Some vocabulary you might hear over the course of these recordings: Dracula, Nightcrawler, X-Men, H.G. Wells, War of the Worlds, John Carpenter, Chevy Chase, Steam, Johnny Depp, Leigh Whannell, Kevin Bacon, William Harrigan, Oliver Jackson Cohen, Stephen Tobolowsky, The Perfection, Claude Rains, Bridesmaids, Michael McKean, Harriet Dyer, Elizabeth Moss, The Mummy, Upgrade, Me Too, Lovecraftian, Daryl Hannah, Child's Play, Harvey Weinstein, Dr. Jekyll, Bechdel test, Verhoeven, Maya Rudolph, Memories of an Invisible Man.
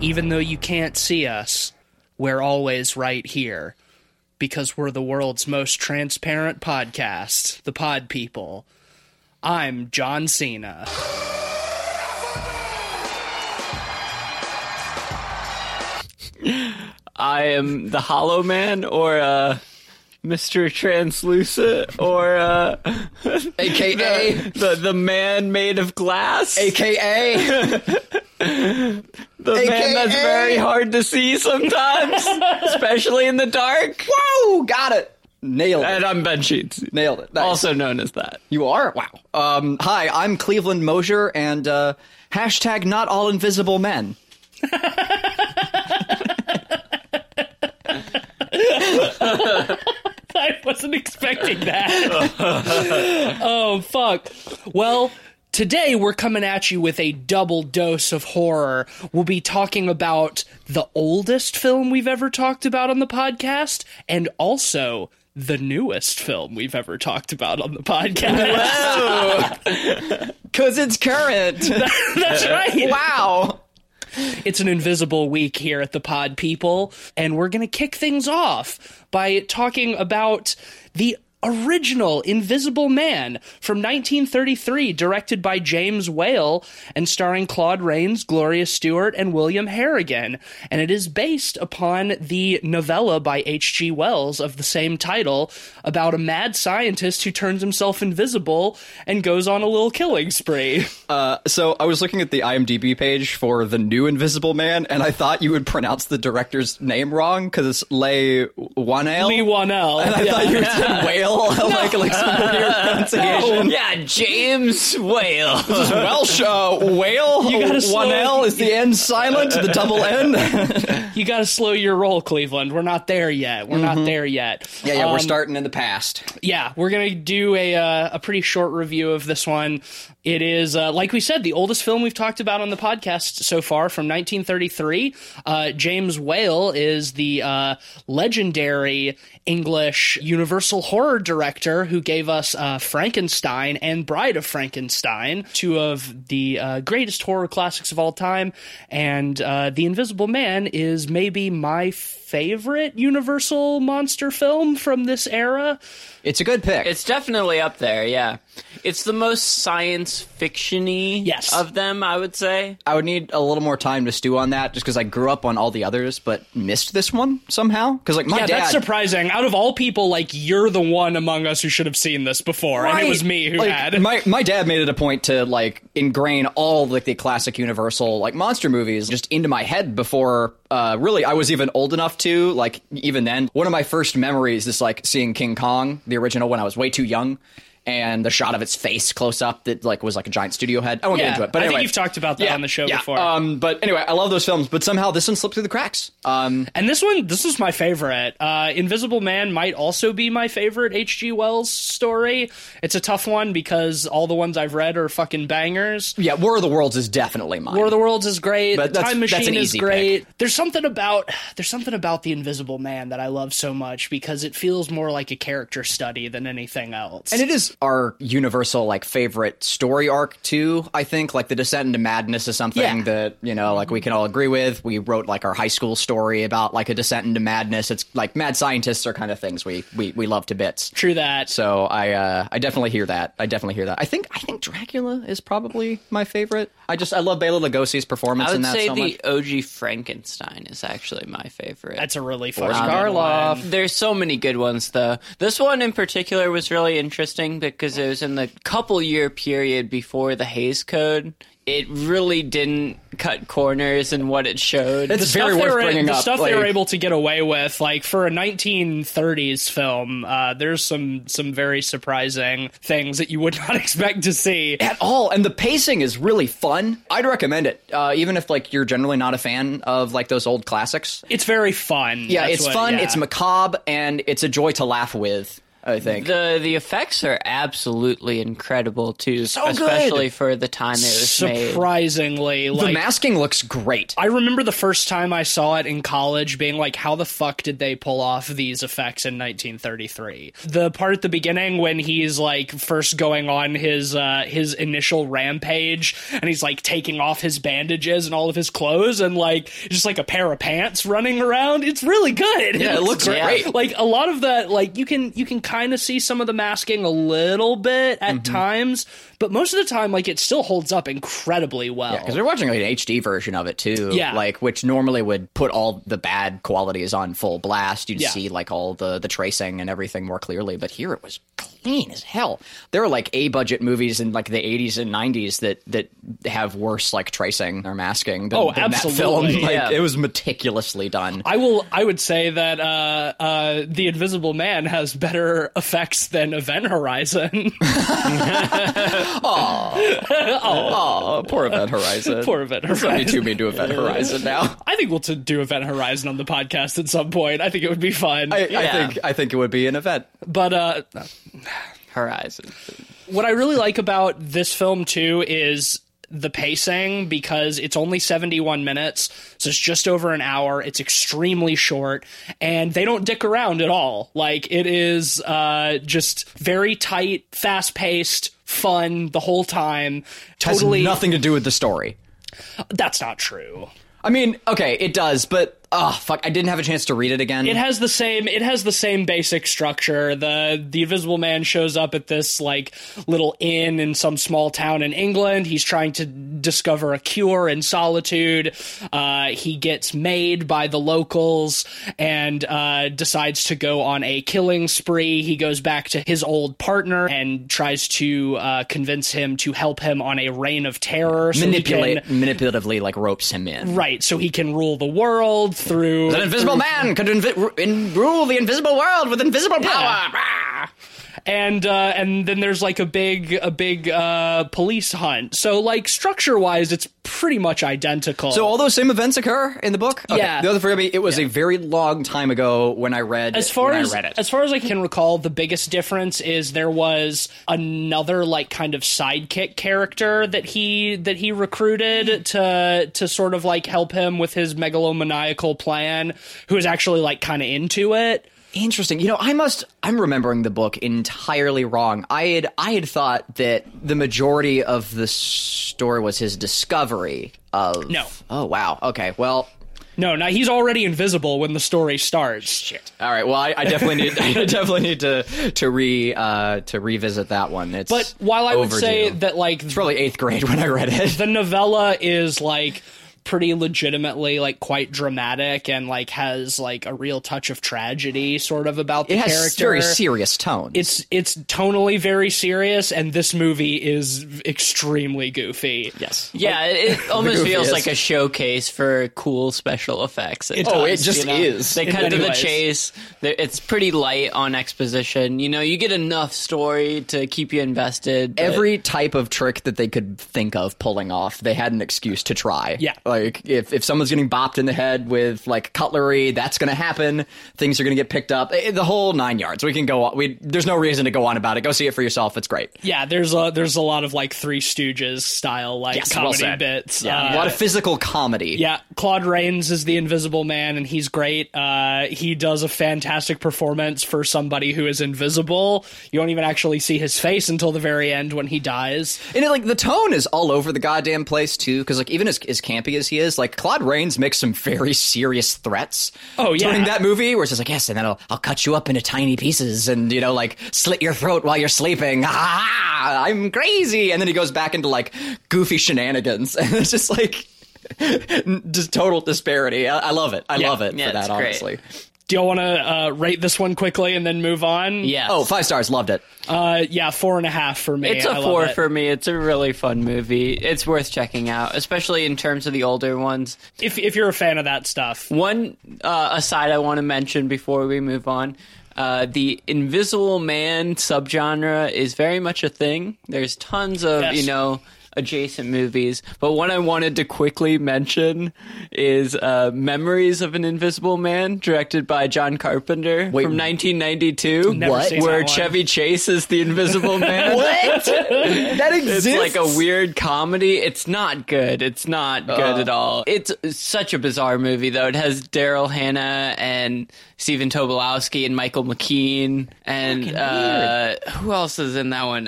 Even though you can't see us, we're always right here, because we're the world's most transparent podcast, the Pod People. I'm John Cena. I am the Hollow Man, or Mr. Translucent, or AKA the man made of glass, AKA the AKA man that's very hard to see sometimes, especially in the dark. Whoa, got it. Nailed it. And I'm Ben Sheets. Nailed it. Nice. Also known as that. You are? Wow. Hi, I'm Cleveland Mosier, and hashtag not all invisible men. I wasn't expecting that. Oh, fuck. Well, today we're coming at you with a double dose of horror. We'll be talking about the oldest film we've ever talked about on the podcast, and also the newest film we've ever talked about on the podcast. Because it's current. That's right. Wow. It's an invisible week here at the Pod People, and we're going to kick things off by talking about the original Invisible Man from 1933, directed by James Whale and starring Claude Rains, Gloria Stuart, and William Harrigan. And it is based upon the novella by H.G. Wells of the same title, about a mad scientist who turns himself invisible and goes on a little killing spree. So I was looking at the IMDb page for the new Invisible Man, and I thought you would pronounce the director's name wrong because it's Leigh Whannell. Leigh Whannell. And I thought you were saying Whale. No. Like some weird pronunciation. No. Yeah, James Whale. This is Welsh. Whale. One L. Is the N silent? The double N. You gotta slow your roll, Cleveland. We're not there yet. We're not there yet. Yeah. We're starting in the past. Yeah, we're gonna do a pretty short review of this one. It is, like we said, the oldest film we've talked about on the podcast so far, from 1933. James Whale is the legendary English Universal horror director who gave us Frankenstein and Bride of Frankenstein, two of the greatest horror classics of all time, and The Invisible Man is maybe my favorite Universal monster film from this era. It's a good pick. It's definitely up there, yeah. It's the most science fiction-y of them, I would say. I would need a little more time to stew on that, just because I grew up on all the others, but missed this one somehow. Because like my dad... that's surprising. Out of all people, like, you're the one among us who should have seen this before, right? And it was me who had. My dad made it a point to, like, ingrain all, like, the classic Universal, like, monster movies just into my head before... really, I was even old enough to, like, even then. One of my first memories is, like, seeing King Kong, the original, when I was way too young, and the shot of its face close up that, like, was like a giant studio head. I won't get into it, but anyway. I think you've talked about that on the show before. But anyway, I love those films, but somehow this one slipped through the cracks. And this is my favorite. Invisible Man might also be my favorite H.G. Wells story. It's a tough one because all the ones I've read are fucking bangers. Yeah, War of the Worlds is definitely mine. War of the Worlds is great. But Time Machine is great. Pick. There's something about The Invisible Man that I love so much because it feels more like a character study than anything else. And it is our Universal, like, favorite story arc too, I think. Like, The Descent into Madness is something that, you know, like, we can all agree with. We wrote, like, our high school story about, like, a descent into madness. It's like mad scientists are kind of things we love to bits. True that. So I definitely hear that. I think Dracula is probably my favorite. I love Bela Lugosi's performance in that so much. I would say the OG Frankenstein is actually my favorite. That's a really fun one. There's so many good ones, though. This one in particular was really interesting because it was in the couple-year period before the Hays Code. It really didn't cut corners in what it showed. It's very worth bringing up. The stuff they were able to get away with, like, for a 1930s film, there's some very surprising things that you would not expect to see at all. And the pacing is really fun. I'd recommend it, even if, like, you're generally not a fan of, like, those old classics. It's very fun. Yeah, it's fun. Yeah. It's macabre, and it's a joy to laugh with. I think the effects are absolutely incredible too, so especially good. For the time it was surprisingly made. The masking looks great. I remember the first time I saw it in college being like, how the fuck did they pull off these effects in 1933? The part at the beginning when he's like first going on his initial rampage and he's like taking off his bandages and all of his clothes and like just like a pair of pants running around. It's really good. Yeah, it looks great. Like a lot of that, like you can kind of see some of the masking a little bit at times, but most of the time, like, it still holds up incredibly well. Yeah, because we're watching like an HD version of it too. Yeah, like which normally would put all the bad qualities on full blast. You'd see like all the tracing and everything more clearly, but here it was clean as hell. There are like A budget movies in like the 80s and 90s that have worse like tracing or masking than absolutely. That film. Like, it was meticulously done. I would say that The Invisible Man has better effects than Event Horizon. Oh, poor Event Horizon. Poor Event Horizon. We're too mean to Event Horizon now. I think we'll do Event Horizon on the podcast at some point. I think it would be fun. I think it would be an event. But Horizon. What I really like about this film too is the pacing, because it's only 71 minutes, so it's just over an hour. It's extremely short, and they don't dick around at all. Like, it is just very tight, fast-paced, fun the whole time. Totally has nothing to do with the story. That's not true. I mean, okay, it does, but fuck, I didn't have a chance to read it again. It has the same basic structure. The Invisible Man shows up at this like little inn in some small town in England. He's trying to discover a cure in solitude. He gets made by the locals and decides to go on a killing spree. He goes back to his old partner and tries to convince him to help him on a reign of terror. Manipulatively like ropes him in. Right, so he can rule the world. Through an invisible man could rule the invisible world with invisible power. Yeah. And then there's like a big police hunt. So like structure wise, it's pretty much identical. So all those same events occur in the book. Okay. Yeah. The other for me, it was a very long time ago when I read. As far as I can recall, the biggest difference is there was another like kind of sidekick character that he recruited to sort of like help him with his megalomaniacal plan, who is actually like kind of into it. Interesting. You know, I'm remembering the book entirely wrong. I had thought that the majority of the story was his discovery of... No. Oh, wow. Okay, well... No, now he's already invisible when the story starts. Shit. All right. Well, I definitely need to revisit that one. It's but while I overdue. Would say that like it's probably 8th grade when I read it. The novella is like pretty legitimately like quite dramatic and like has like a real touch of tragedy sort of about the character. It has very serious tone. It's tonally very serious, and this movie is extremely goofy. Yes. Yeah, like, it almost feels like a showcase for cool special effects. It just is. They cut to the chase. It's pretty light on exposition. You know, you get enough story to keep you invested. Every type of trick that they could think of pulling off, they had an excuse to try. Yeah. Like, if someone's getting bopped in the head with, like, cutlery, that's going to happen. Things are going to get picked up. The whole 9 yards. We can go on. There's no reason to go on about it. Go see it for yourself. It's great. Yeah, there's a lot of, like, Three Stooges style, like, comedy bits. Yeah. A lot of physical comedy. Yeah, Claude Rains is the Invisible Man, and he's great. He does a fantastic performance for somebody who is invisible. You don't even actually see his face until the very end when he dies. And, it, like, the tone is all over the goddamn place, too, because, like, even as campy as he is, like, Claude Rains makes some very serious threats. Oh, yeah. During that movie where it's just like, yes, and then I'll cut you up into tiny pieces and, you know, like, slit your throat while you're sleeping. Ah, I'm crazy. And then he goes back into, like, goofy shenanigans. And it's just, like, just total disparity. I love it. I love it for that, honestly. Great. Do y'all want to rate this one quickly and then move on? Yeah. Oh, 5 stars. Loved it. 4.5 for me. It's a 4 for me. It's a really fun movie. It's worth checking out, especially in terms of the older ones. If you're a fan of that stuff. One aside I want to mention before we move on. The Invisible Man subgenre is very much a thing. There's tons of, you know... adjacent movies, but one I wanted to quickly mention is Memories of an Invisible Man, directed by John Carpenter from 1992. What? Where Chevy Chase is the Invisible Man. What? That exists? It's like a weird comedy. It's not good. It's not good at all. It's such a bizarre movie, though. It has Daryl Hannah and Stephen Tobolowsky and Michael McKean. And who else is in that one?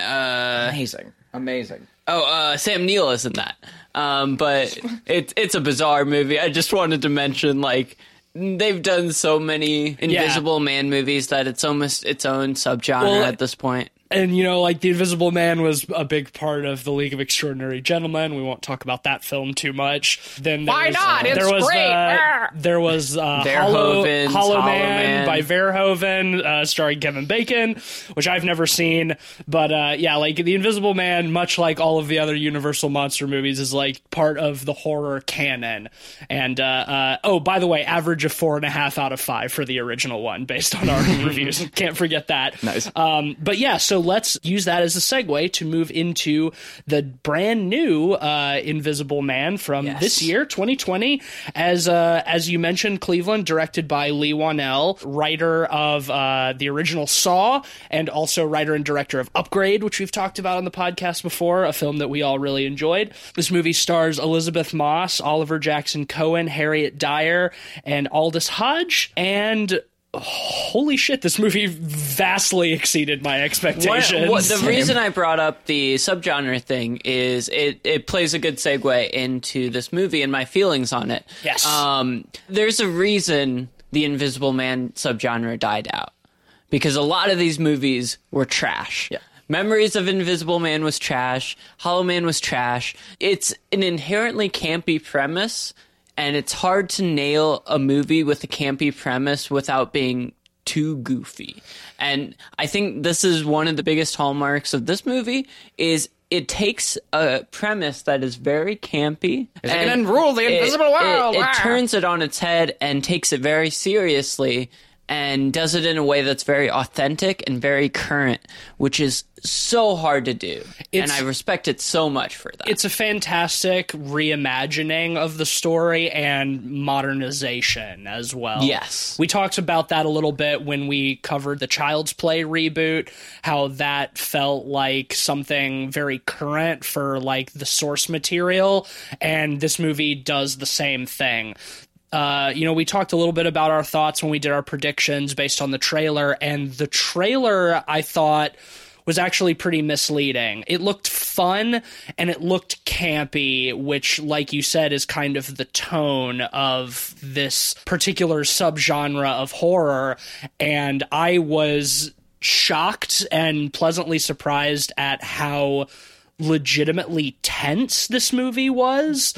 Amazing. Oh, Sam Neill is in that. But it's a bizarre movie. I just wanted to mention, like, they've done so many Invisible Man movies that it's almost its own subgenre at this point. And, you know, like, The Invisible Man was a big part of the League of Extraordinary Gentlemen. We won't talk about that film too much. Then there Why not? It's great! There was Hollow Man by Verhoeven, starring Kevin Bacon, which I've never seen. But, yeah, like, The Invisible Man, much like all of the other Universal Monster movies, is, like, part of the horror canon. And, oh, by the way, average of 4.5 out of 5 for the original one, based on our reviews. Can't forget that. Nice. But, yeah, so let's use that as a segue to move into the brand new Invisible Man from this year, 2020. As you mentioned, Cleveland, directed by Leigh Whannell, writer of the original Saw, and also writer and director of Upgrade, which we've talked about on the podcast before, a film that we all really enjoyed. This movie stars Elizabeth Moss, Oliver Jackson Cohen, Harriet Dyer, and Aldous Hodge, and... holy shit, this movie vastly exceeded my expectations. The reason I brought up the subgenre thing is it plays a good segue into this movie and my feelings on it. Yes. There's a reason the Invisible Man subgenre died out, because a lot of these movies were trash. Yeah. Memories of Invisible Man was trash. Hollow Man was trash. It's an inherently campy premise, and it's hard to nail a movie with a campy premise without being too goofy. And I think this is one of the biggest hallmarks of this movie, is it takes a premise that is very campy. It's like an unruly invisible world. It turns it on its head and takes it very seriously and does it in a way that's very authentic and very current, which is so hard to do, and I respect it so much for that. It's a fantastic reimagining of the story and modernization as well. Yes. We talked about that a little bit when we covered the Child's Play reboot, how that felt like something very current for, like, the source material, and this movie does the same thing. You know, we talked a little bit about our thoughts when we did our predictions based on the trailer, and the trailer, I thought, was actually pretty misleading. It looked fun and it looked campy, which, like you said, is kind of the tone of this particular subgenre of horror. And I was shocked and pleasantly surprised at how legitimately tense this movie was.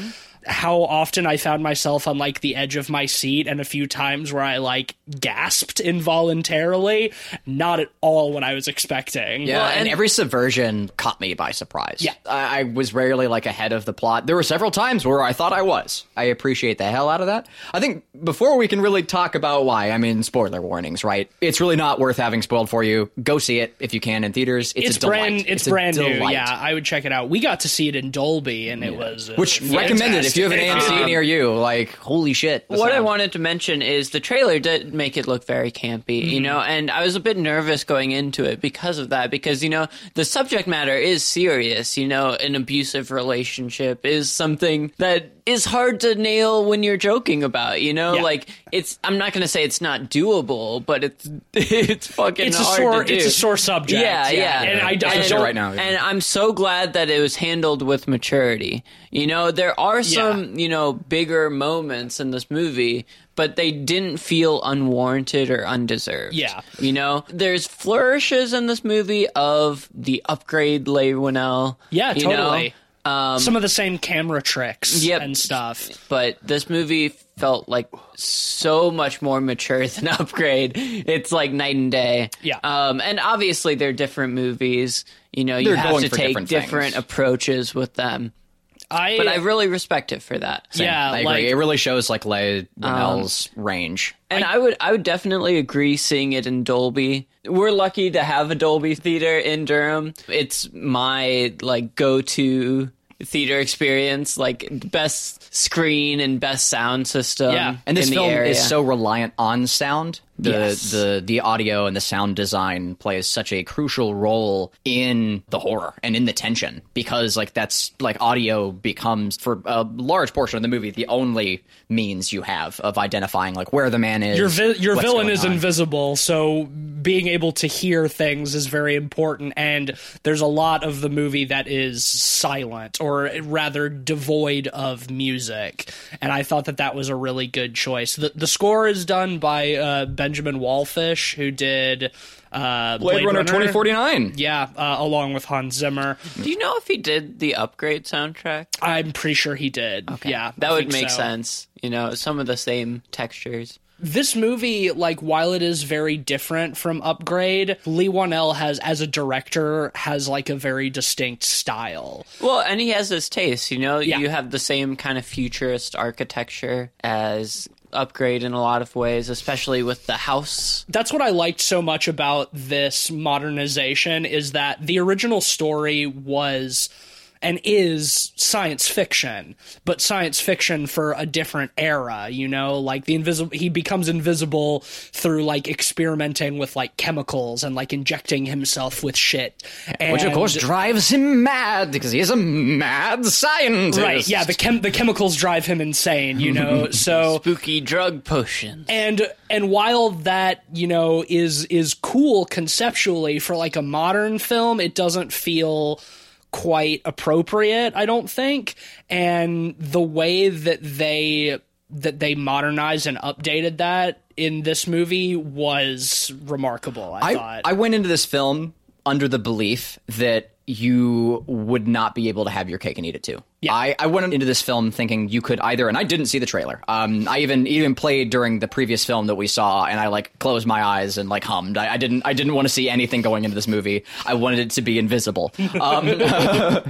How often I found myself on, like, the edge of my seat, and a few times where I, like, gasped involuntarily. Not at all what I was expecting. Yeah, and every subversion caught me by surprise. Yeah. I was rarely, like, ahead of the plot. There were several times where I thought I was. I appreciate the hell out of that. I think before we can really talk about why, I mean, spoiler warnings, right? It's really not worth having spoiled for you. Go see it if you can in theaters. It's a delight. It's brand new. Yeah, I would check it out. We got to see it in Dolby, and it was... which, recommended if you have an AMC near you, like, holy shit. What I wanted to mention is the trailer did make it look very campy, you know, and I was a bit nervous going into it because of that, because, you know, the subject matter is serious. You know, an abusive relationship is something that is hard to nail when you're joking about, you know, like, it's, I'm not going to say it's not doable, but it's fucking hard to do. It's a sore subject. Yeah. And I don't right now. Yeah. And I'm so glad that it was handled with maturity. You know, there are some, you know, bigger moments in this movie, but they didn't feel unwarranted or undeserved. Yeah. You know, there's flourishes in this movie of the Upgrade Leigh Whannell. Yeah, totally. Know? Some of the same camera tricks and stuff. But this movie felt like so much more mature than Upgrade. It's like night and day. Yeah. And obviously they're different movies. You know, you have to take different approaches with them. But I really respect it for that. Same. Yeah, I agree. Like, it really shows, like, Leigh Whannell's range. And I would definitely agree seeing it in Dolby. We're lucky to have a Dolby theater in Durham. It's my, like, go-to theater experience, like best screen and best sound system. Yeah, and this film is so reliant on sound. The audio and the sound design plays such a crucial role in the horror and in the tension, because like that's like audio becomes for a large portion of the movie the only means you have of identifying like where the man is. Your villain is invisible, so being able to hear things is very important, and there's a lot of the movie that is silent, or rather devoid of music, and I thought that that was a really good choice. The score is done by Benjamin Wallfish, who did Blade Runner 2049. Yeah, along with Hans Zimmer. Do you know if he did the Upgrade soundtrack? I'm pretty sure he did. Okay. Yeah, that would make sense. You know, some of the same textures. This movie, like, while it is very different from Upgrade, Leigh Whannell has, as a director, has, like, a very distinct style. Well, and he has his taste, you know? Yeah. You have the same kind of futurist architecture as Upgrade in a lot of ways, especially with the house. That's what I liked so much about this modernization, is that the original story was and is science fiction, but science fiction for a different era, you know, like he becomes invisible through like experimenting with like chemicals and like injecting himself with shit. And which of course drives him mad, because he is a mad scientist. Right, yeah, the chemicals drive him insane, you know, so. Spooky drug potions. And while that, you know, is cool conceptually, for like a modern film, it doesn't feel quite appropriate, I don't think, and the way that they modernized and updated that in this movie was remarkable. I thought I went into this film under the belief that you would not be able to have your cake and eat it too. Yeah. I went into this film thinking you could either, and I didn't see the trailer. I even played during the previous film that we saw, and I like closed my eyes and like hummed. I didn't want to see anything going into this movie. I wanted it to be invisible. But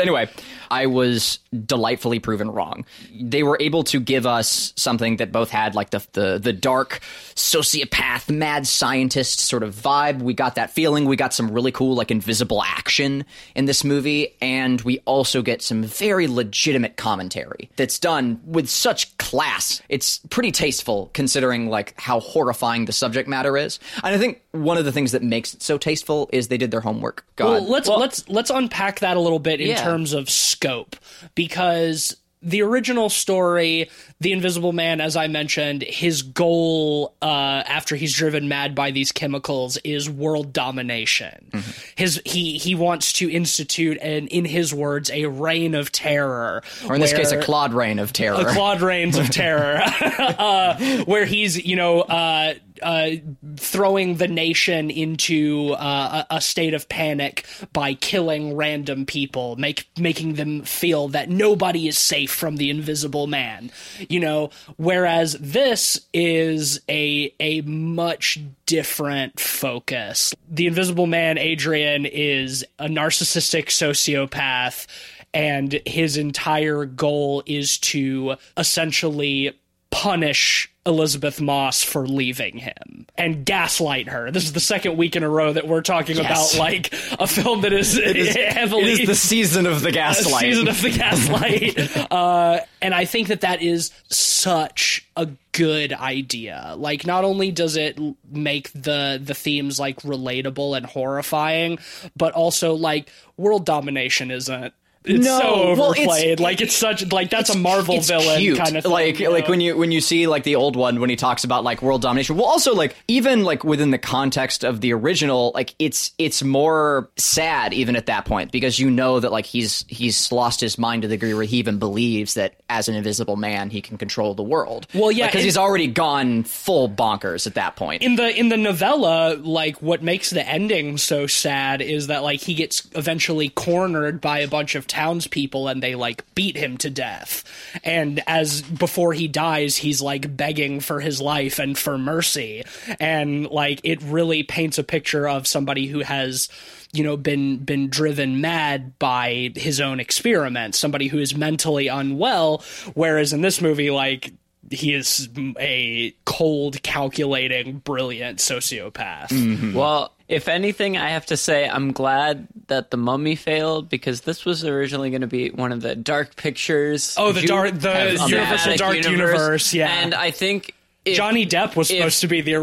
anyway, I was delightfully proven wrong. They were able to give us something that both had like the dark sociopath, mad scientist sort of vibe. We got that feeling. We got some really cool like invisible action in this movie, and we also get some very legitimate commentary that's done with such class. It's pretty tasteful considering like how horrifying the subject matter is. And I think one of the things that makes it so tasteful is they did their homework. God. Well, let's unpack that a little bit in terms of scope, because the original story, The Invisible Man, as I mentioned, his goal after he's driven mad by these chemicals is world domination. Mm-hmm. He wants to institute, in his words, a reign of terror. Or in this case, a Claude Rain of terror. A Claude Rains of terror. Where he's, you know, throwing the nation into a state of panic by killing random people, making them feel that nobody is safe from the Invisible Man, you know, whereas this is a much different focus. The Invisible Man, Adrian, is a narcissistic sociopath, and his entire goal is to essentially punish Elizabeth Moss for leaving him and gaslight her. This is the second week in a row that we're talking about like a film that is, heavily. It is the season of the gaslight. Season of the gaslight. And I think that is such a good idea. Like, not only does it make the themes like relatable and horrifying, but also like world domination isn't. It's so overplayed. That's a Marvel villain cute. Kind of thing. Like when you see like the old one, when he talks about like world domination. Well, also like even like within the context of the original, like it's more sad even at that point, because you know that like he's lost his mind to the degree where he even believes that as an invisible man he can control the world. Well, yeah, because he's already gone full bonkers at that point. In the novella, like what makes the ending so sad is that like he gets eventually cornered by a bunch of townspeople, and they like beat him to death, and as before he dies he's like begging for his life and for mercy, and like it really paints a picture of somebody who has, you know, been driven mad by his own experiments, somebody who is mentally unwell, whereas in this movie like he is a cold, calculating, brilliant sociopath. Mm-hmm. Well, if anything, I have to say I'm glad that The Mummy failed, because this was originally going to be one of the dark pictures. Oh, the universal dark universe, yeah. And I think... Johnny Depp was supposed to be the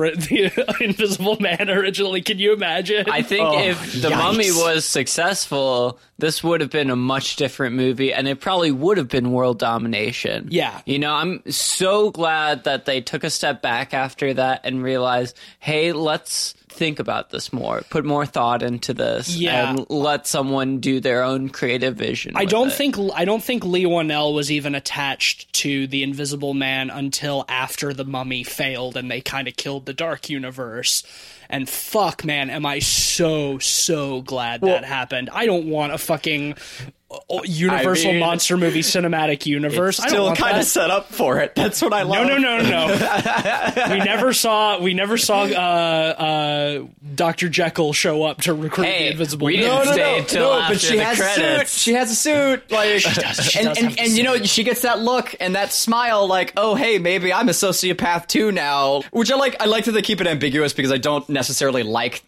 Invisible Man originally. Can you imagine? I think if The Mummy was successful, this would have been a much different movie, and it probably would have been world domination. Yeah. You know, I'm so glad that they took a step back after that and realized, hey, let's think about this more, put more thought into this, and let someone do their own creative vision. I don't think Leigh Whannell was even attached to the Invisible Man until after The Mummy failed and they kind of killed the Dark Universe. And fuck, man, am I so glad that happened. I don't want a fucking Universal monster movie cinematic universe. It's still kind of set up for it. That's what I love. No. We never saw Dr. Jekyll show up to recruit the Invisible Man. She has a suit. Like, she does, and you know, she gets that look and that smile. Like, oh hey, maybe I'm a sociopath too now. Which I like. I like that they keep it ambiguous because I don't necessarily like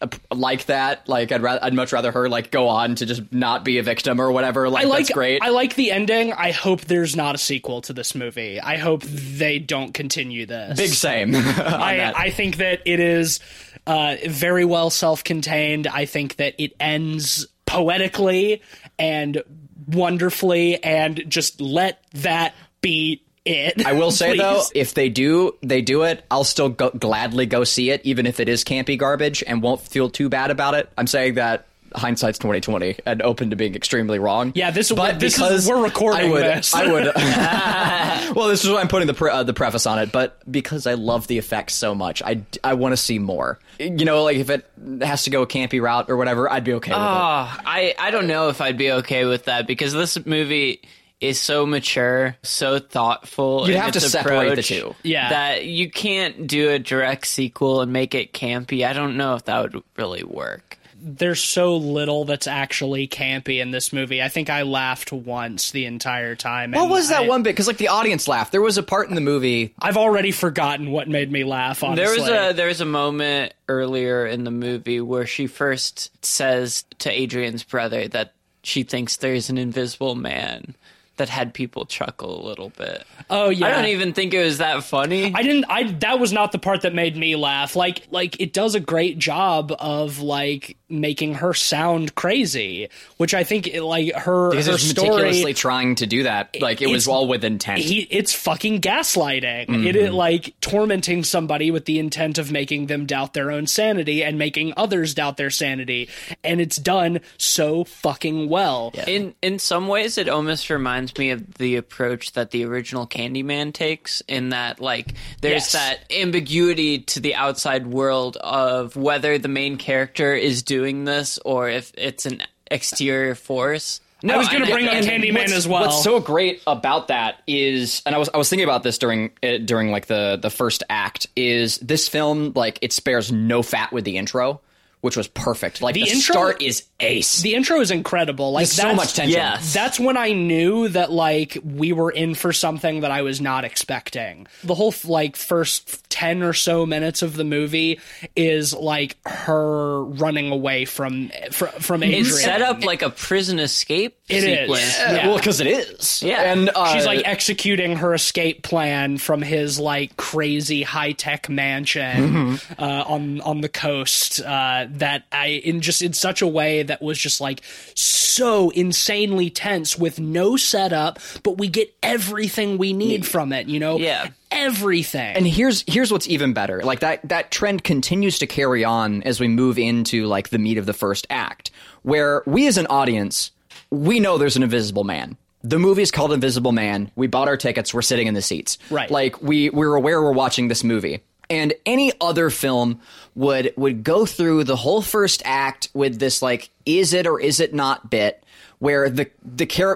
that. Like, I'd much rather her like go on to just not be a victim or whatever. Like, that's great. I like the ending. I hope there's not a sequel to this movie. I hope they don't continue this. Big same. I think that it is very well self-contained. I think that it ends poetically and wonderfully, and just let that be it. I will say, though, if they do it, I'll still gladly go see it, even if it is campy garbage, and won't feel too bad about it. I'm saying that hindsight's 20/20 and open to being extremely wrong. Yeah, we're recording this. Well, this is why I'm putting the preface on it. But because I love the effects so much, I want to see more. You know, like if it has to go a campy route or whatever, I'd be okay with it. I don't know if I'd be okay with that, because this movie is so mature, so thoughtful. You have to separate the two. Yeah, that you can't do a direct sequel and make it campy. I don't know if that would really work. There's so little that's actually campy in this movie. I think I laughed once the entire time. What was that one bit? Because, like, the audience laughed. There was a part in the movie. I've already forgotten what made me laugh, honestly. There was a moment earlier in the movie where she first says to Adrian's brother that she thinks there's an invisible man. That had people chuckle a little bit. Oh yeah, I don't even think it was that funny. That was not the part that made me laugh. Like it does a great job of like making her sound crazy, which I think her story meticulously trying to do that. Like it was all with intent. It's fucking gaslighting. Mm-hmm. It is like tormenting somebody with the intent of making them doubt their own sanity and making others doubt their sanity, and it's done so fucking well. Yeah. In some ways, it almost reminds me of the approach that the original Candyman takes, in that like there's that ambiguity to the outside world of whether the main character is doing this or if it's an exterior force. No, I was going to bring up Candyman as well. What's so great about that is, and I was thinking about this during like the first act, is this film like it spares no fat with the intro. Which was perfect. Like the intro, start is ace. The intro is incredible. Like so much tension. Yes. That's when I knew that like we were in for something that I was not expecting. The whole like first 10 or so minutes of the movie is like her running away from Adrian. It's set up like a prison escape sequence. Is. Yeah. Well, because it is. Yeah, and she's like executing her escape plan from his like crazy high tech mansion on the coast. That in such a way that was just like so insanely tense with no setup, but we get everything we need from it, you know? Yeah. Everything. And here's what's even better. Like that trend continues to carry on as we move into like the meat of the first act, where we as an audience, we know there's an invisible man. The movie is called Invisible Man. We bought our tickets. We're sitting in the seats. Right. Like we're aware we're watching this movie. And any other film would go through the whole first act with this like is it or is it not bit, where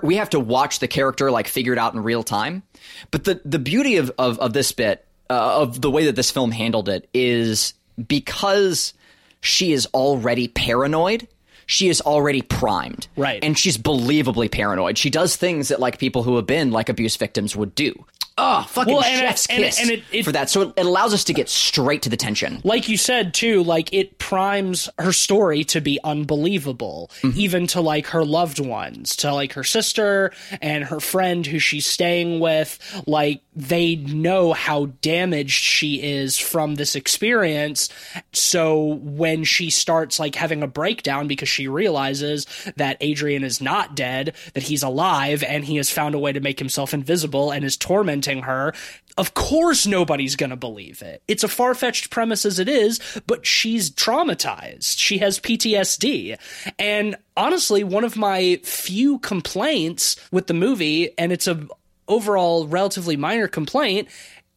we have to watch the character like figure it out in real time. But the beauty of this bit of the way that this film handled it is because she is already paranoid. She is already primed. Right. And she's believably paranoid. She does things that like people who have been like abuse victims would do. Oh, fucking chef's kiss for that. So it allows us to get straight to the tension. Like you said, too, like it primes her story to be unbelievable, even to like her loved ones, to like her sister and her friend who she's staying with. Like they know how damaged she is from this experience. So when she starts like having a breakdown because she realizes that Adrian is not dead, that he's alive and he has found a way to make himself invisible and is tormented her, of course nobody's gonna believe it. It's a far-fetched premise as it is, but she's traumatized. She has PTSD. And honestly, one of my few complaints with the movie, and it's an overall relatively minor complaint,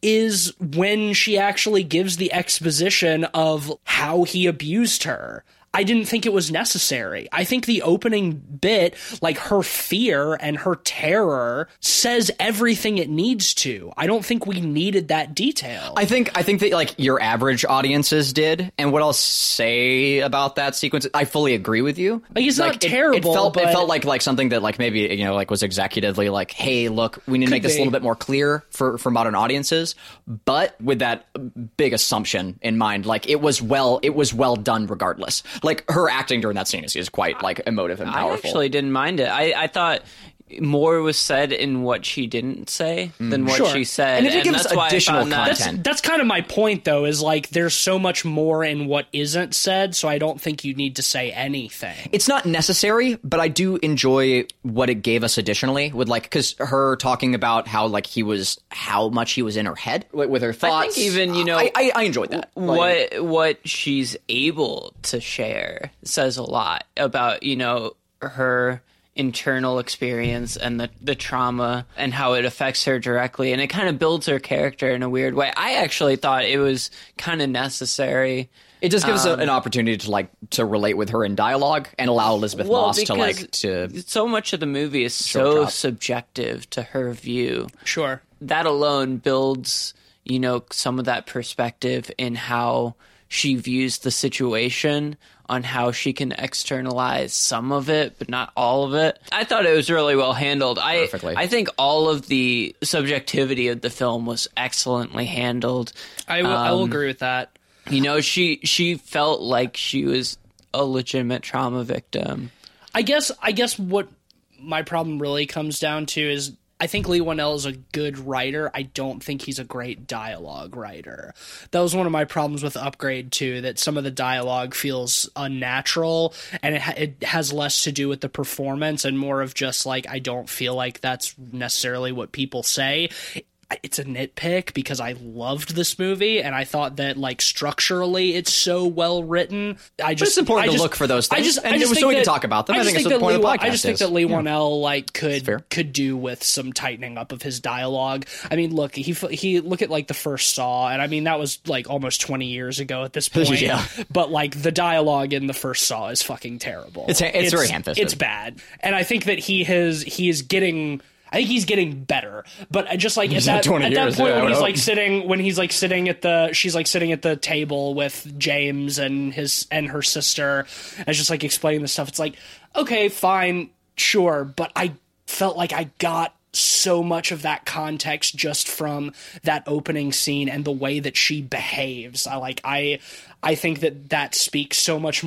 is when she actually gives the exposition of how he abused her. I didn't think it was necessary. I think the opening bit, like her fear and her terror, says everything it needs to. I don't think we needed that detail. I think that like your average audiences did. And what I'll say about that sequence, I fully agree with you. Like it's like, not terrible. It felt like something that like maybe, you know, like was executively like, hey, look, we need to make this a little bit more clear for modern audiences. But with that big assumption in mind, like it was well done regardless. Like her acting during that scene is quite like emotive and powerful. I actually didn't mind it. I thought more was said in what she didn't say than what she said. And it gives additional content. That's kind of my point, though, is like there's so much more in what isn't said, so I don't think you need to say anything. It's not necessary, but I do enjoy what it gave us additionally with like, because her talking about how like how much he was in her head with her thoughts. I think even, you know, I enjoyed that. What she's able to share says a lot about, you know, her internal experience and the trauma and how it affects her directly, and it kind of builds her character in a weird way. I actually thought it was kind of necessary. It just gives an opportunity to like to relate with her in dialogue and allow Elizabeth Moss to like to. So much of the movie is so subjective to her view. Sure, that alone builds, you know, some of that perspective in how she views the situation, on how she can externalize some of it, but not all of it. I thought it was really well handled. Perfectly. I think all of the subjectivity of the film was excellently handled. I will agree with that. You know, she felt like she was a legitimate trauma victim. I guess what my problem really comes down to is I think Leigh Whannell is a good writer. I don't think he's a great dialogue writer. That was one of my problems with Upgrade, too, that some of the dialogue feels unnatural, and it has less to do with the performance and more of just, like, I don't feel like that's necessarily what people say. It's a nitpick because I loved this movie and I thought that like structurally it's so well written. It's important to look for those things. So we can talk about them. I think Leigh Whannell like could do with some tightening up of his dialogue. I mean, look, he look at like the first Saw, and I mean that was like almost 20 years ago at this point. Yeah. But like the dialogue in the first Saw is fucking terrible. It's very ham-fisted. It's bad, and I think that he's getting better, but just like at that point when she's sitting at the table with James and her sister, and just like explaining this stuff, it's like, okay, fine, sure, but I felt like I got so much of that context just from that opening scene and the way that she behaves. I think that speaks so much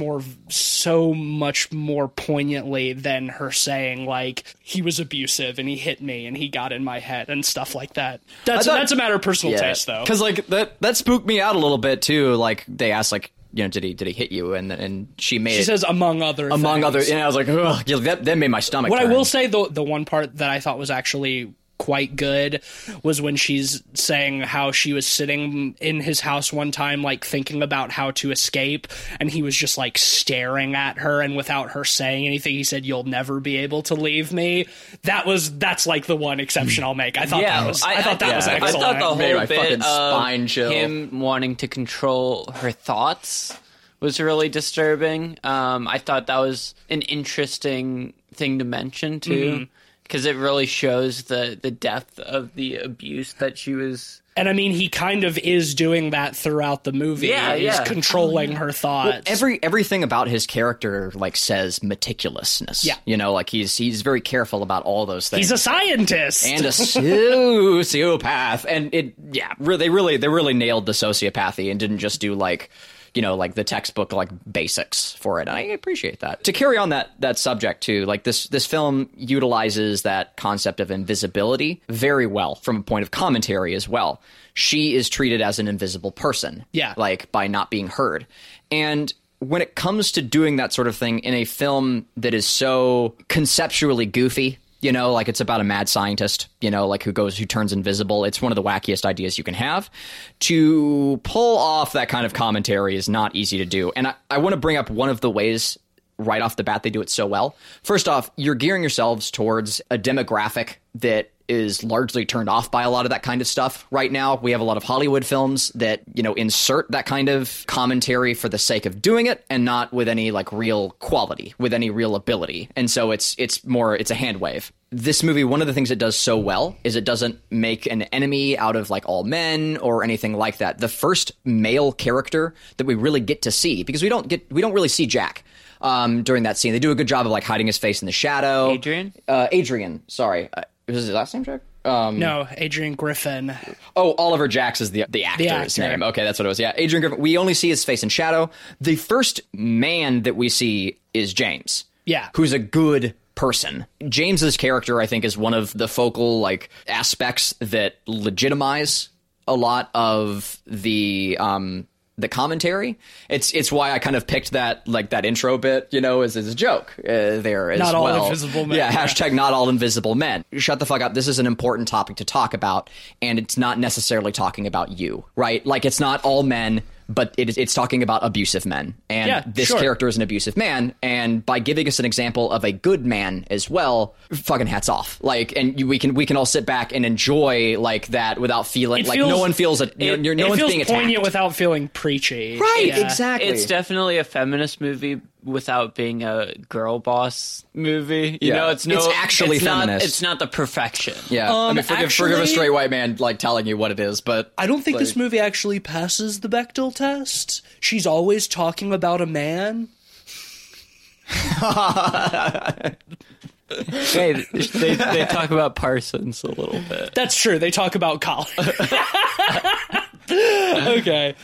more poignantly than her saying, like, he was abusive and he hit me and he got in my head and stuff like that. That's a matter of personal taste, though. Because, like, that spooked me out a little bit, too. Like, they asked, like, you know, did he hit you? And she says, among other things. And I was like, ugh, that made my stomach turn. I will say, the one part that I thought was actually quite good was when she's saying how she was sitting in his house one time, like thinking about how to escape, and he was just like staring at her, and without her saying anything he said, "You'll never be able to leave me." That's like the one exception I'll make. I thought that was excellent. I thought the whole bit of him wanting to control her thoughts was really disturbing. I thought that was an interesting thing to mention too. because it really shows the depth of the abuse that she was. And I mean, he kind of is doing that throughout the movie. Yeah, he's controlling her thoughts. Well, everything about his character like says meticulousness. Yeah, you know, like he's very careful about all those things. He's a scientist and a sociopath, and they really nailed the sociopathy and didn't just do like, you know, like the textbook like basics for it. And I appreciate that. To carry on that subject too, like this film utilizes that concept of invisibility very well from a point of commentary as well. She is treated as an invisible person, yeah, like by not being heard. And when it comes to doing that sort of thing in a film that is so conceptually goofy, you know, like it's about a mad scientist, you know, like who turns invisible. It's one of the wackiest ideas you can have. To pull off that kind of commentary is not easy to do. And I want to bring up one of the ways right off the bat they do it so well. First off, you're gearing yourselves towards a demographic that is largely turned off by a lot of that kind of stuff right now. We have a lot of Hollywood films that, you know, insert that kind of commentary for the sake of doing it and not with any like real quality, with any real ability. And so it's a hand wave. This movie, one of the things it does so well is it doesn't make an enemy out of like all men or anything like that. The first male character that we really get to see, because we don't really see Jack during that scene. They do a good job of like hiding his face in the shadow. Adrian, sorry. Was his last name Jack? No, Adrian Griffin. Oh, Oliver Jacks is the actor's name. Okay, that's what it was. Yeah, Adrian Griffin. We only see his face in shadow. The first man that we see is James. Yeah. Who's a good person. James's character, I think, is one of the focal like aspects that legitimize a lot of the commentary. It's why I kind of picked that like that intro bit, you know, as a joke there as well. Not all invisible men. Yeah, # not all invisible men. Shut the fuck up. This is an important topic to talk about, and it's not necessarily talking about you, right? Like it's not all men, but it's talking about abusive men. And character is an abusive man, and by giving us an example of a good man as well, fucking hats off. Like, and we can all sit back and enjoy like that without feeling no one feels no one's being attacked. Poignant without feeling preachy. Right, yeah. Exactly. It's definitely a feminist movie without being a girl boss movie. You know, it's feminist. It's not the perfection. Yeah. I mean, forgive a straight white man like telling you what it is, but I don't think this movie actually passes the Bechdel test. She's always talking about a man. Hey, they talk about Parsons a little bit. That's true. They talk about Colin. Okay.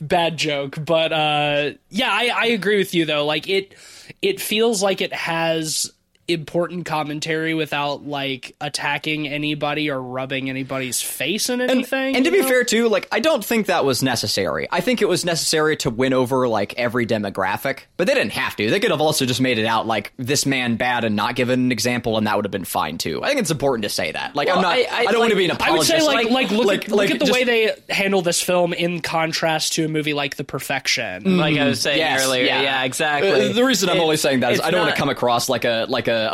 Bad joke. But I agree with you, though. Like it feels like it has important commentary without like attacking anybody or rubbing anybody's face in anything. And to be fair, too, like I don't think that was necessary. I think it was necessary to win over like every demographic, but they didn't have to. They could have also just made it out like this man bad and not given an example, and that would have been fine too. I think it's important to say that. Like, well, I'm not. I don't want to be an apologist. I would say look at the way they handle this film in contrast to a movie like The Perfection. Mm-hmm. Like I was saying earlier. Yeah, exactly. The reason I'm always saying that is I don't want to come across like a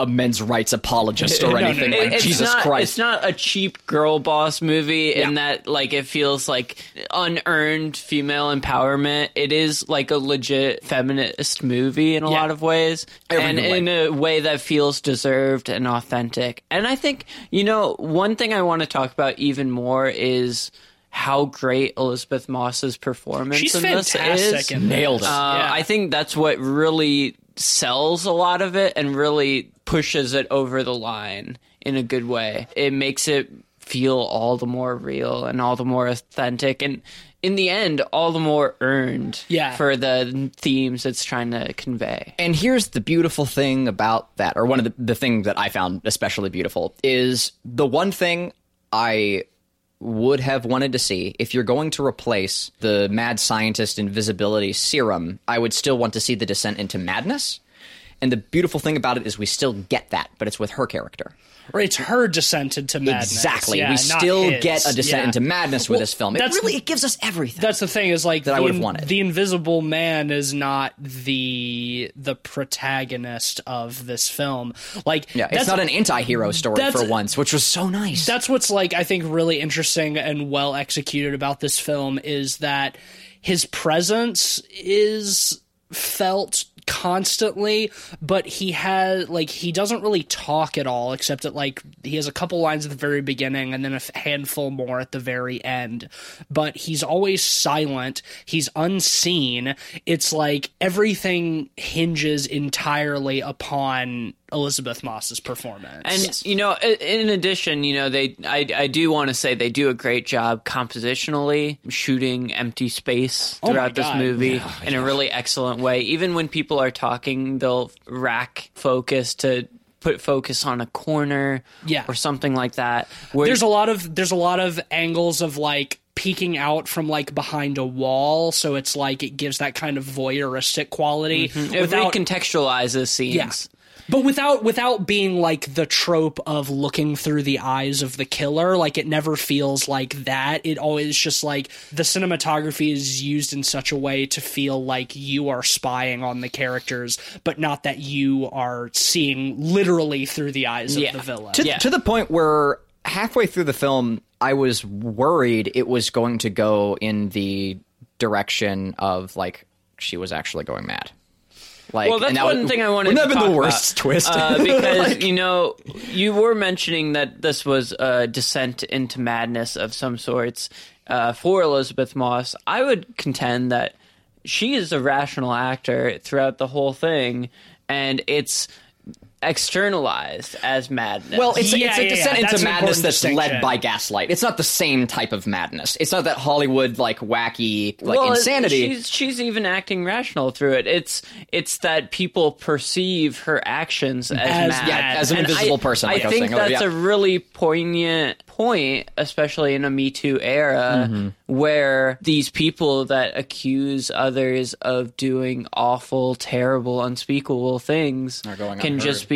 men's rights apologist or anything. No. Like, Jesus Christ. It's not a cheap girl boss movie in that like it feels like unearned female empowerment. It is like a legit feminist movie in a lot of ways. In a way that feels deserved and authentic. And I think, you know, one thing I want to talk about even more is how great Elizabeth Moss's performance is. Nailed it. I think that's what really sells a lot of it and really pushes it over the line in a good way. It makes it feel all the more real and all the more authentic, and in the end all the more earned for the themes it's trying to convey. And here's the beautiful thing about that, or one of the things that I found especially beautiful, is the one thing I would have wanted to see. If you're going to replace the mad scientist invisibility serum, I would still want to see the descent into madness. And the beautiful thing about it is we still get that, but it's with her character. Or it's her descent into madness. Exactly. Yeah, we still get a descent into madness with this film. It gives us everything. That's the thing is like that I would have wanted. The Invisible Man is not the protagonist of this film. Like it's not an anti-hero story for once, which was so nice. That's what's like I think really interesting and well executed about this film is that his presence is felt constantly, but he has, like, he doesn't really talk at all, except that, like, he has a couple lines at the very beginning and then a handful more at the very end. But he's always silent. He's unseen. It's like everything hinges entirely upon Elizabeth Moss's performance. And, you know, in addition, you know, I do want to say they do a great job compositionally shooting empty space throughout this movie in a really excellent way. Even when people are talking, they'll rack focus to put focus on a corner or something like that. There's a lot of angles of, like, peeking out from, like, behind a wall, so it's like it gives that kind of voyeuristic quality. Mm-hmm. It recontextualizes scenes. Yeah. But without being, like, the trope of looking through the eyes of the killer, like, it never feels like that. It always just, like, the cinematography is used in such a way to feel like you are spying on the characters, but not that you are seeing literally through the eyes of the villain. To the point where halfway through the film, I was worried it was going to go in the direction of, like, she was actually going mad. Like, well, that's one thing I wanted to talk about. Wouldn't that have been the worst twist? Because, like, you know, you were mentioning that this was a descent into madness of some sorts for Elizabeth Moss. I would contend that she is a rational actor throughout the whole thing, and it's externalized as madness. Well, it's a descent into madness that's led by gaslight. It's not the same type of madness. It's not that Hollywood, like, wacky, like, insanity. She's even acting rational through it. It's that people perceive her actions as mad. Yeah, as an invisible person. Like I think that's a really poignant point, especially in a Me Too era, where these people that accuse others of doing awful, terrible, unspeakable things can just be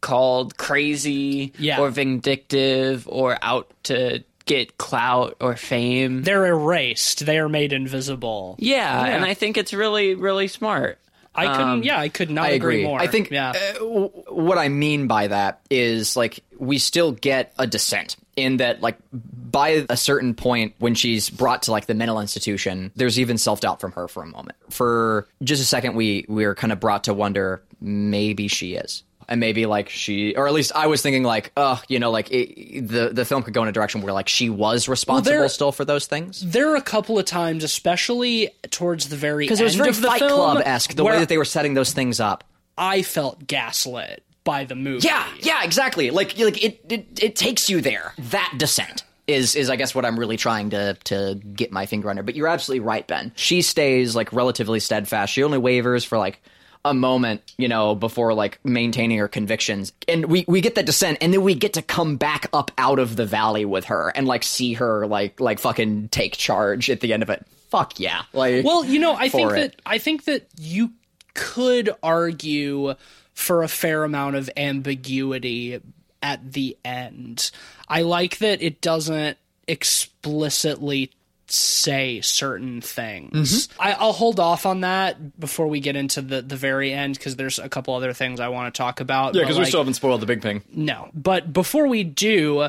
called crazy or vindictive or out to get clout or fame. They're erased. They are made invisible. Yeah, and I think it's really, really smart. I could not agree more. I think what I mean by that is, like, we still get a descent in that, like, by a certain point when she's brought to, like, the mental institution, there's even self-doubt from her for a moment. For just a second, we're kind of brought to wonder, maybe she is. And maybe, like, she, or at least I was thinking, like, you know, like, the film could go in a direction where, like, she was responsible still for those things. There are a couple of times, especially towards the very end of the film, because it was very Fight Club-esque, the way that they were setting those things up. I felt gaslit by the movie. Yeah, exactly. Like it takes you there. That descent is I guess what I'm really trying to get my finger under. But you're absolutely right, Ben. She stays, like, relatively steadfast. She only wavers for, like, a moment, you know, before, like, maintaining her convictions. And we get that descent, and then we get to come back up out of the valley with her and, like, see her, like fucking take charge at the end of it. Fuck yeah. Like, well, you know, I think that you could argue for a fair amount of ambiguity at the end. I like that it doesn't explicitly say certain things. Mm-hmm. I'll hold off on that before we get into the very end, because there's a couple other things I want to talk about. Yeah, because we still haven't spoiled the big thing. No, but before we do,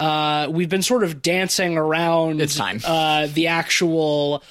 we've been sort of dancing around the actual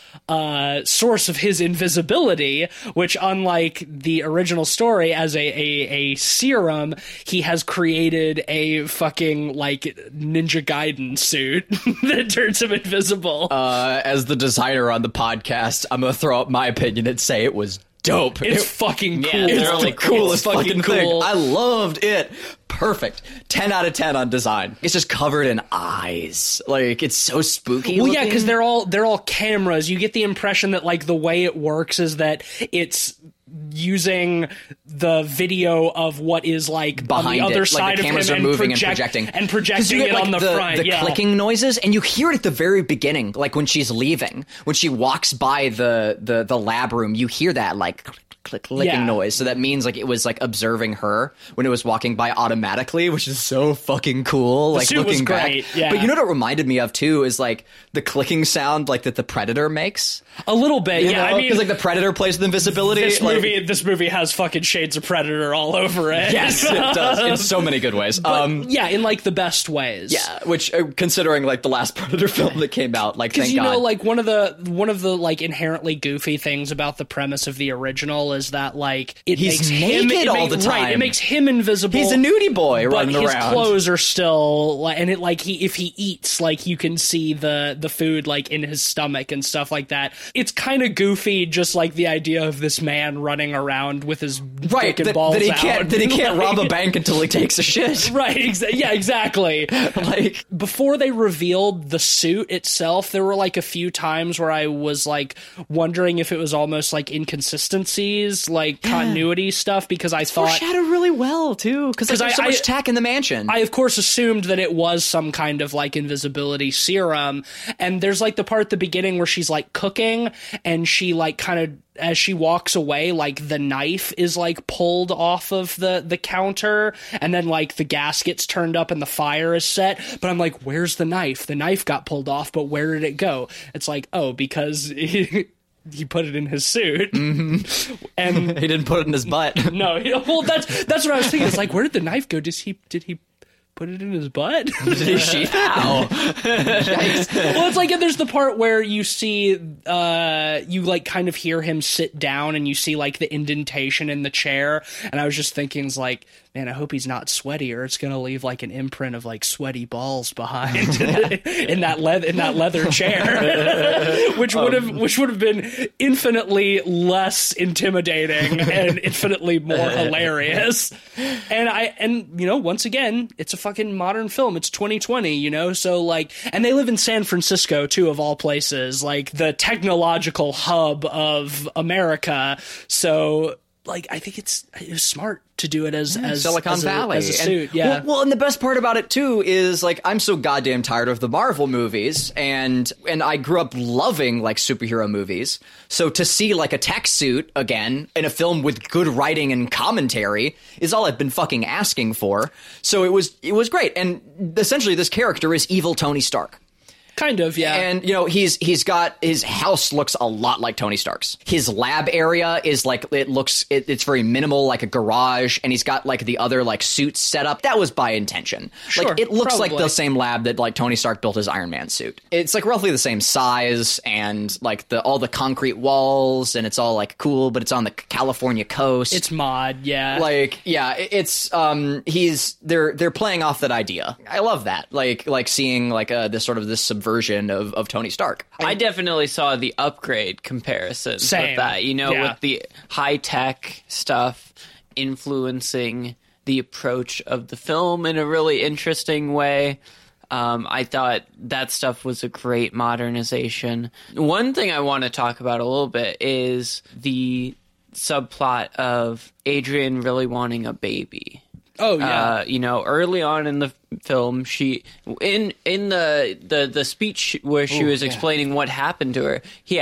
source of his invisibility, which, unlike the original story, as a serum, he has created a fucking, like, Ninja Gaiden suit that turns him invisible. As the designer on the podcast, I'm going to throw up my opinion and say it was dope. It's fucking cool. Yeah, it's the coolest fucking thing. I loved it. Perfect. 10 out of 10 on design. It's just covered in eyes. Like, it's so spooky. Well, yeah, because they're all cameras. You get the impression that, like, the way it works is that it's using the video of what is, like, behind on the other side, like, the cameras of him are moving and projecting it, like, on the front. The clicking noises, and you hear it at the very beginning, like when she's leaving, when she walks by the lab room, you hear that, like, click licking noise. So that means like it was like observing her when it was walking by automatically, which is so fucking cool. Like looking back. Yeah. But you know what it reminded me of too is like the clicking sound like that the Predator makes. A little bit, you know? I mean, because like the Predator plays with invisibility. This movie has fucking shades of Predator all over it. Yes, it does in so many good ways. But, yeah, in like the best ways. Yeah, which considering like the last Predator film that came out, like thank God. Because you know, like one of the like inherently goofy things about the premise of the original is that like he's naked all the time. Right, it makes him invisible. He's a nudie boy running around. But his clothes are still like, and it like if he eats, like you can see the food like in his stomach and stuff like that. It's kind of goofy, just like the idea of this man running around with his fucking balls out. That he can't rob a bank until he takes a shit. Right, exactly. Like before they revealed the suit itself, there were like a few times where I was like wondering if it was almost like inconsistencies, like continuity stuff, because I thought... Foreshadowed really well, too, because like, there's so much tack in the mansion. I, of course, assumed that it was some kind of like invisibility serum, and there's like the part at the beginning where she's like cooking, and she like kind of, as she walks away, like the knife is like pulled off of the counter, and then like the gas gets turned up and the fire is set. But I'm like, where's the knife? The knife got pulled off, but where did it go? It's like, oh, because he put it in his suit. Mm-hmm. And he didn't put it in his butt. No, well, that's what I was thinking. It's like, where did the knife go? Did he put it in his butt? How? Yikes. Well, it's like there's the part where you see you like kind of hear him sit down and you see like the indentation in the chair, and I was just thinking it's like, man, I hope he's not sweaty or it's gonna leave like an imprint of like sweaty balls behind in that leather chair. which would have been infinitely less intimidating and infinitely more hilarious. And you know, once again, it's a fucking modern film. It's 2020, you know? So like, and they live in San Francisco too, of all places, like the technological hub of America. So like, I think it was smart to do it as Silicon Valley as a suit. Yeah. Well, and the best part about it too is like, I'm so goddamn tired of the Marvel movies, and I grew up loving like superhero movies. So to see like a tech suit again in a film with good writing and commentary is all I've been fucking asking for. So it was great. And essentially this character is evil Tony Stark. Kind of, yeah. And, you know, he's got, his house looks a lot like Tony Stark's. His lab area is like, it's very minimal, like a garage, and he's got like the other like suits set up. That was by intention. Sure, like it looks probably like the same lab that like Tony Stark built his Iron Man suit. It's like roughly the same size, and like all the concrete walls, and it's all like cool, but it's on the California coast. It's mod, yeah. Like, yeah, it's, they're playing off that idea. I love that. Like seeing like this sort of this version of Tony Stark. I definitely saw the Upgrade comparison. Same. With that, you know, yeah, with the high-tech stuff influencing the approach of the film in a really interesting way. I thought that stuff was a great modernization. One thing I want to talk about a little bit is the subplot of Adrian really wanting a baby. Oh yeah, you know, early on in the film, she in the speech where she was explaining what happened to her, she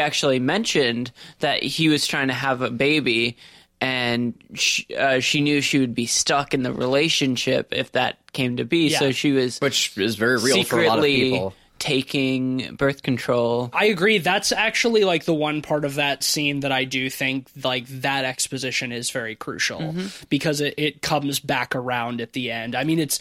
actually mentioned that he was trying to have a baby, and she knew she would be stuck in the relationship if that came to be. Yeah. So she was, which is very real for a lot of people, taking birth control. I agree. That's actually like the one part of that scene that I do think like that exposition is very crucial, mm-hmm, because it comes back around at the end. I mean, it's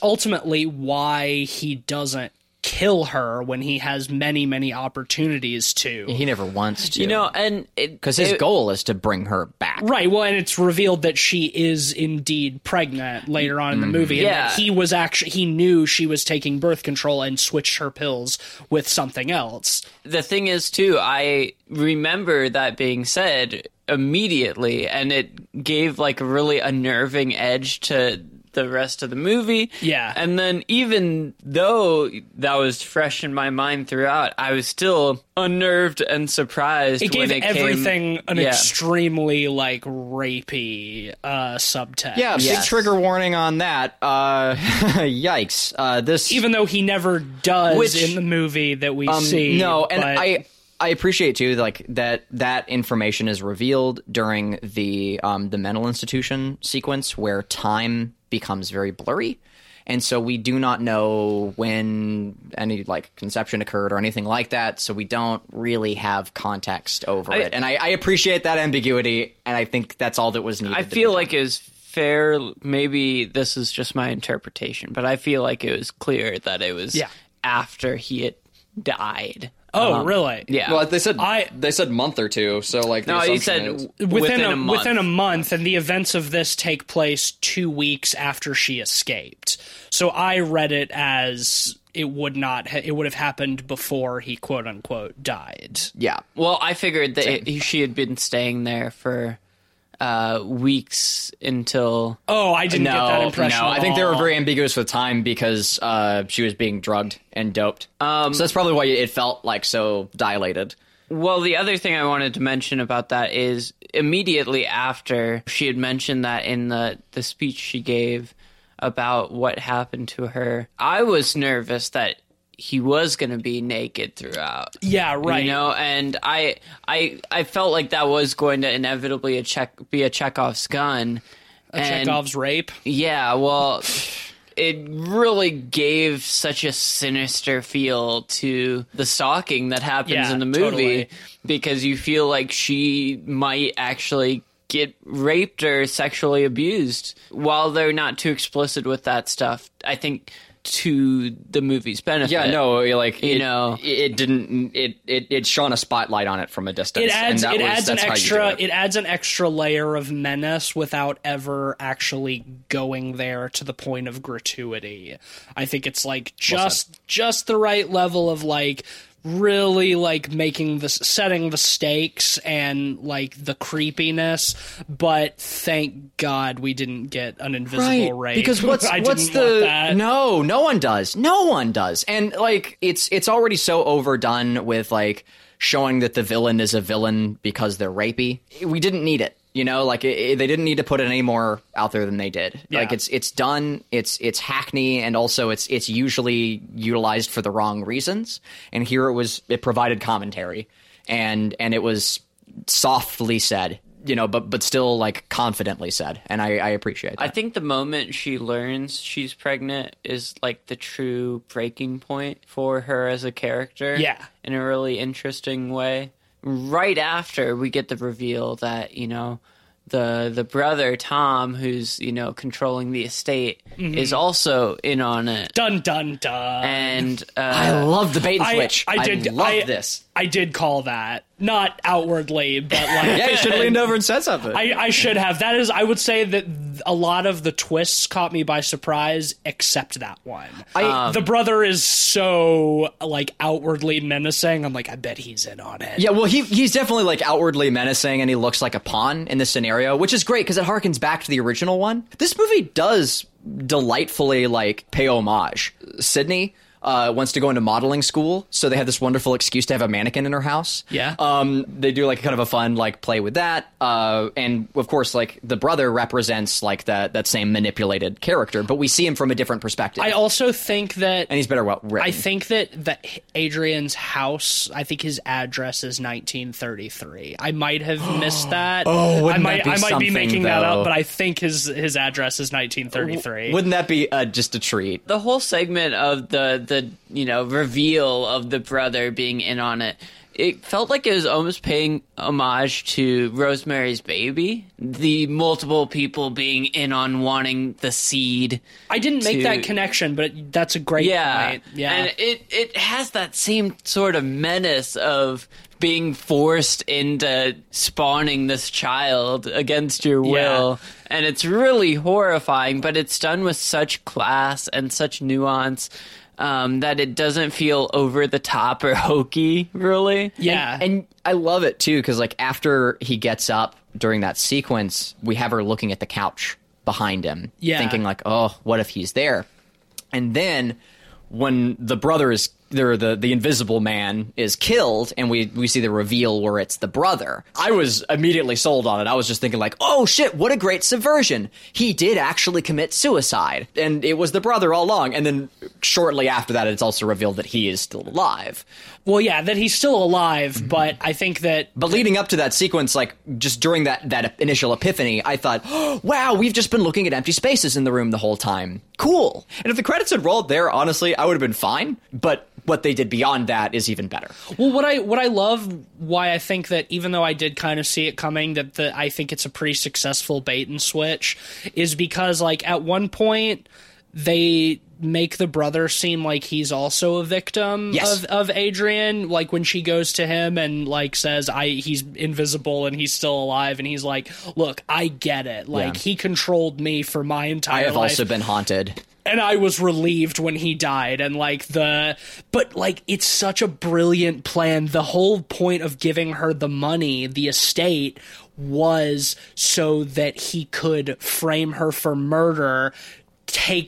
ultimately why he doesn't kill her when he has many, many opportunities to. He never wants to. You know, and because his goal is to bring her back. Right. Well, and it's revealed that she is indeed pregnant later on in the movie. Yeah. And he knew she was taking birth control and switched her pills with something else. The thing is, too, I remember that being said immediately, and it gave like a really unnerving edge to the rest of the movie. Yeah. And then even though that was fresh in my mind throughout, I was still unnerved and surprised. It gave everything an extremely like rapey subtext. Yeah, big trigger warning on that. Yikes. This, even though he never does in the movie that we see. No, and but... I I appreciate too, like that information is revealed during the mental institution sequence where time becomes very blurry. And so we do not know when any like conception occurred or anything like that. So we don't really have context over it. And I appreciate that ambiguity. And I think that's all that was needed. I feel like it was fair. Maybe this is just my interpretation, but I feel like it was clear that it was after he had died. Oh, really? Yeah. Well, they said month or two. So like, no, he said within a month, and the events of this take place 2 weeks after she escaped. So I read it as it would have happened before he quote unquote died. Yeah. Well, I figured that she had been staying there for weeks until. Oh, I didn't get that impression. No, I think they were very ambiguous with time because she was being drugged and doped. So that's probably why it felt like so dilated. Well, the other thing I wanted to mention about that is immediately after she had mentioned that in the speech she gave about what happened to her, I was nervous that he was going to be naked throughout. Yeah, right. You know, and I felt like that was going to inevitably be a Chekhov's gun. Chekhov's rape? Yeah, well, it really gave such a sinister feel to the stalking that happens in the movie. Totally. Because you feel like she might actually get raped or sexually abused. While they're not too explicit with that stuff, I think to the movie's benefit. Yeah, no, like, it shone a spotlight on it from a distance. It adds an extra layer of menace without ever actually going there to the point of gratuity. I think it's like just the right level of like really like setting the stakes and like the creepiness, but thank God we didn't get an invisible rape. Because no one does. And like it's already so overdone with like showing that the villain is a villain because they're rapey. We didn't need it. You know, like they didn't need to put it any more out there than they did. Yeah. Like it's done, it's hackney, and also it's usually utilized for the wrong reasons. And here it provided commentary, and it was softly said, you know, but still like confidently said, and I appreciate that. I think the moment she learns she's pregnant is like the true breaking point for her as a character. Yeah, in a really interesting way. Right after we get the reveal that, you know, the brother, Tom, who's, you know, controlling the estate, is also in on it. Dun, dun, dun. And I love the bait and switch. I love this. I did call that. Not outwardly, but like... yeah, you should have leaned over and said something. I should have. That is, I would say that a lot of the twists caught me by surprise, except that one. The brother is so, like, outwardly menacing. I'm like, I bet he's in on it. Yeah, well, he's definitely, like, outwardly menacing, and he looks like a pawn in this scenario, which is great, because it harkens back to the original one. This movie does delightfully, like, pay homage. Sydney wants to go into modeling school, so they have this wonderful excuse to have a mannequin in her house. Yeah. They do like kind of a fun like play with that. And of course, like the brother represents like that same manipulated character, but we see him from a different perspective. I also think that, and he's better well written. I think that Adrian's house, I think his address is 1933. I might have missed that. Oh, I might be making that up, but I think his address is 1933. Wouldn't that be just a treat? The whole segment of the you know reveal of the brother being in on it, it felt like it was almost paying homage to Rosemary's Baby, the multiple people being in on wanting the seed. I didn't make that connection, but that's a great point. Yeah, and it has that same sort of menace of being forced into spawning this child against your will. And it's really horrifying, but it's done with such class and such nuance that it doesn't feel over the top or hokey, really. Yeah. And I love it, too, because, like, after he gets up during that sequence, we have her looking at the couch behind him, thinking, like, oh, what if he's there? And then when the brother is there, the invisible man is killed, and we see the reveal where it's the brother. I was immediately sold on it. I was just thinking like, oh shit, what a great subversion. He did actually commit suicide, and it was the brother all along. And then shortly after that, it's also revealed that he is still alive. Well, yeah, that he's still alive, mm-hmm. but I think that... But leading up to that sequence, like, just during that initial epiphany, I thought, oh, wow, we've just been looking at empty spaces in the room the whole time. Cool. And if the credits had rolled there, honestly, I would have been fine, but what they did beyond that is even better. Well, what I love, why I think that even though I did kind of see it coming, that I think it's a pretty successful bait and switch, is because, like, at one point... they make the brother seem like he's also a victim yes. of Adrian, like when she goes to him and like says he's invisible and he's still alive, and he's like, look, I get it, like yeah. he controlled me for my entire life. I have life. Also been haunted. And I was relieved when he died, and like but like it's such a brilliant plan. The whole point of giving her the money, the estate, was so that he could frame her for murder,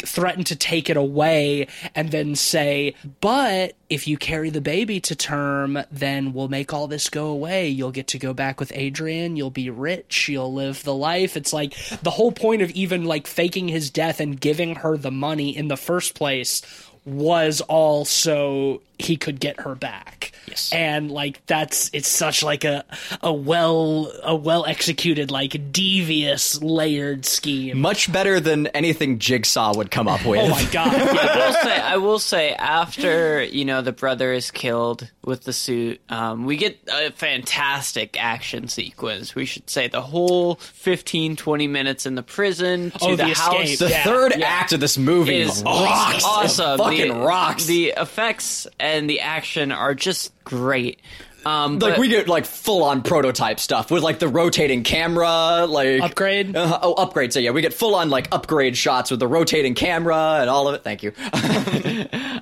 threaten to take it away, and then say, but if you carry the baby to term, then we'll make all this go away. You'll get to go back with Adrian. You'll be rich. You'll live the life. It's like the whole point of even like faking his death and giving her the money in the first place was all so he could get her back. Yes. And like it's such like a well executed, like devious layered scheme. Much better than anything Jigsaw would come up with. Oh my god. Yeah, I will say after, you know, the brother is killed with the suit, we get a fantastic action sequence. We should say the whole 15-20 minutes in the prison to the house. The yeah. third yeah. act of this movie is rocks. Awesome. Fucking rocks. The effects and the action are just great. Like we get like full on prototype stuff with like the rotating camera, like Upgrade. Upgrade. So yeah, we get full on like Upgrade shots with the rotating camera and all of it. Thank you.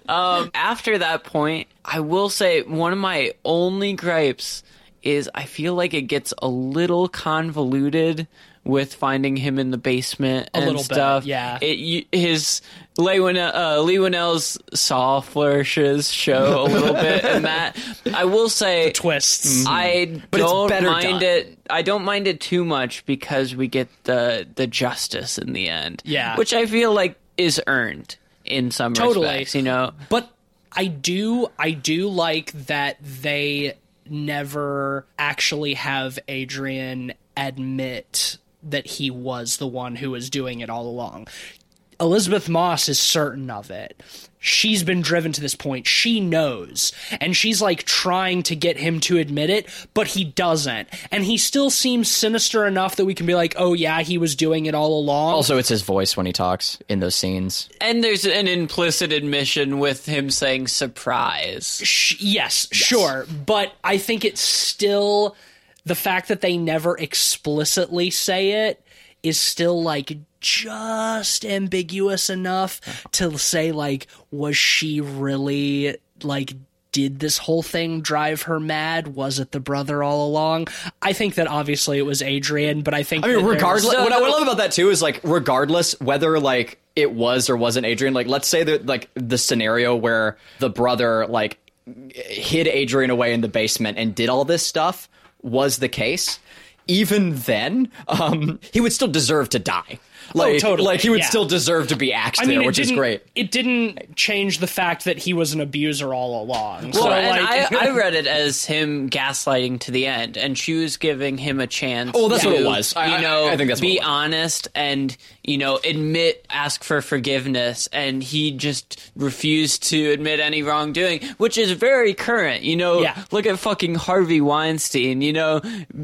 After that point, I will say one of my only gripes is I feel like it gets a little convoluted with finding him in the basement and stuff. Bit, yeah. Leigh Whannell's saw flourishes show a little bit in that. I will say... the twists. I don't mind it too much because we get the justice in the end. Yeah. Which I feel like is earned in some respects, you know? But I do like that they never actually have Adrian admit... that he was the one who was doing it all along. Elizabeth Moss is certain of it. She's been driven to this point. She knows. And she's like trying to get him to admit it, but he doesn't. And he still seems sinister enough that we can be like, oh yeah, he was doing it all along. Also, it's his voice when he talks in those scenes. And there's an implicit admission with him saying surprise. Yes, sure. But I think it's still... the fact that they never explicitly say it is still, like, just ambiguous enough to say, like, was she really, like, did this whole thing drive her mad? Was it the brother all along? I think that obviously it was Adrian, but I think... I mean, regardless... What I love about that, too, is, like, regardless whether, like, it was or wasn't Adrian, like, let's say that, like, the scenario where the brother, like, hid Adrian away in the basement and did all this stuff... was the case, even then, he would still deserve to die. Like, like he would still deserve to be axed which is great. It didn't change the fact that he was an abuser all along. Well, so, and like, I read it as him gaslighting to the end, and she was giving him a chance. Oh, that's what it was. I think that's be honest and ask for forgiveness, and he just refused to admit any wrongdoing, which is very current. Look at fucking Harvey Weinstein.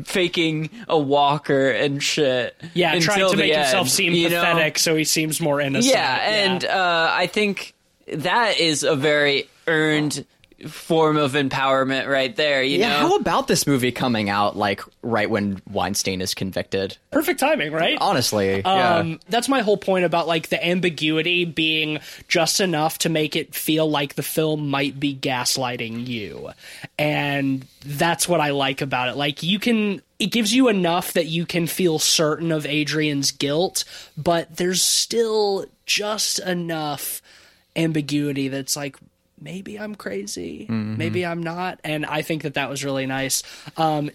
Faking a walker and shit. Yeah, trying to make himself seem pathetic, so he seems more innocent. And I think that is a very earned form of empowerment right there. How about this movie coming out like right when Weinstein is convicted? Perfect timing, right? Honestly, that's my whole point about like the ambiguity being just enough to make it feel like the film might be gaslighting you, and that's what I like about it. Like it gives you enough that you can feel certain of Adrian's guilt, but there's still just enough ambiguity that's like, maybe I'm crazy, maybe I'm not. And I think that was really nice.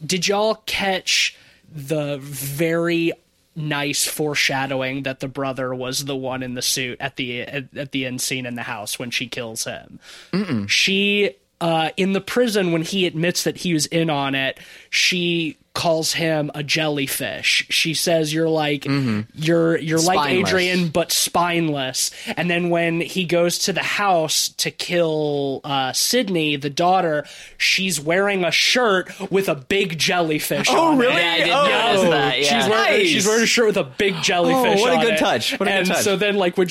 Did y'all catch the very nice foreshadowing that the brother was the one in the suit at the end scene in the house when she kills him. Mm-mm. She in the prison, when he admits that he was in on it, she calls him a jellyfish. She says, "You're like you're spineless, like Adrian, but spineless." And then when he goes to the house to kill Sydney, the daughter, she's wearing a shirt with a big jellyfish. Oh, on really? It. Yeah, I didn't notice that. Yeah. She's wearing a shirt with a big jellyfish. What a good touch! What a good touch. So then, like when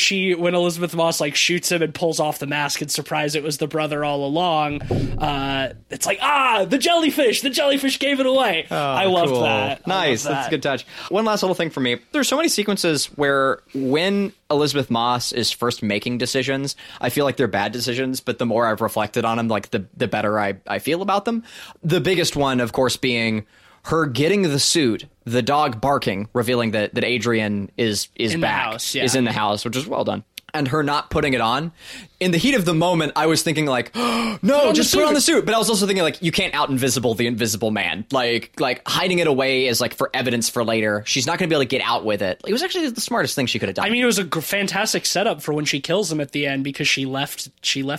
Elizabeth Moss like shoots him and pulls off the mask in surprise, it was the brother all along. It's like the jellyfish gave it away. I love that. Nice. That's a good touch. One last little thing for me. There's so many sequences where when Elizabeth Moss is first making decisions, I feel like they're bad decisions, but the more I've reflected on them, like the better I feel about them. The biggest one, of course, being her getting the suit, the dog barking, revealing that Adrian is in back, the house, yeah. Is in the house, which is well done. And her not putting it on. In the heat of the moment, I was thinking like, oh, no, just put on the suit. But I was also thinking like, you can't out-invisible the Invisible Man. Like hiding it away is like for evidence for later. She's not going to be able to get out with it. It was actually the smartest thing she could have done. I mean, it was a fantastic setup for when she kills him at the end because she left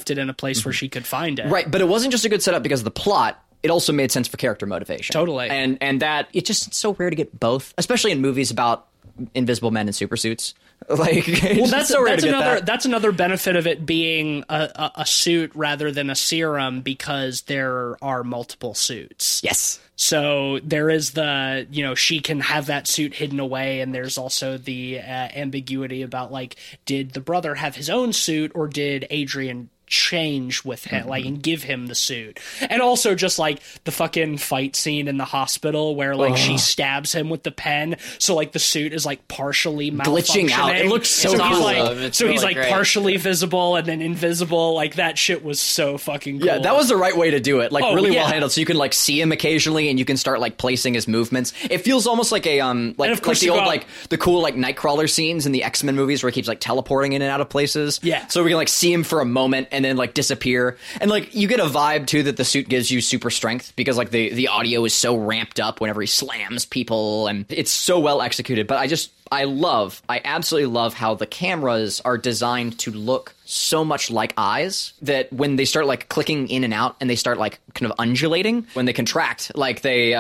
it in a place where she could find it. Right, but it wasn't just a good setup because of the plot. It also made sense for character motivation. Totally. And that, it's just so rare to get both, especially in movies about invisible men in super suits. Like, well, that's another benefit of it being a suit rather than a serum, because there are multiple suits. Yes. So there is the, you know, she can have that suit hidden away, and there's also the ambiguity about like, did the brother have his own suit, or did Adrian change with him, like, and give him the suit? And also just like the fucking fight scene in the hospital where like she stabs him with the pen, so like the suit is like partially glitching out. It looks so cool. He's partially visible and then invisible. Like, that shit was so fucking cool. Yeah, that was the right way to do it. Like, well handled, so you can like see him occasionally and you can start like placing his movements. It feels almost like a the cool Nightcrawler scenes in the X-Men movies where he keeps like teleporting in and out of places. Yeah, so we can like see him for a moment and then like disappear. And like you get a vibe too that the suit gives you super strength, because like the audio is so ramped up whenever he slams people, and it's so well executed. But I absolutely love how the cameras are designed to look so much like eyes that when they start like clicking in and out and they start like kind of undulating, when they contract, like they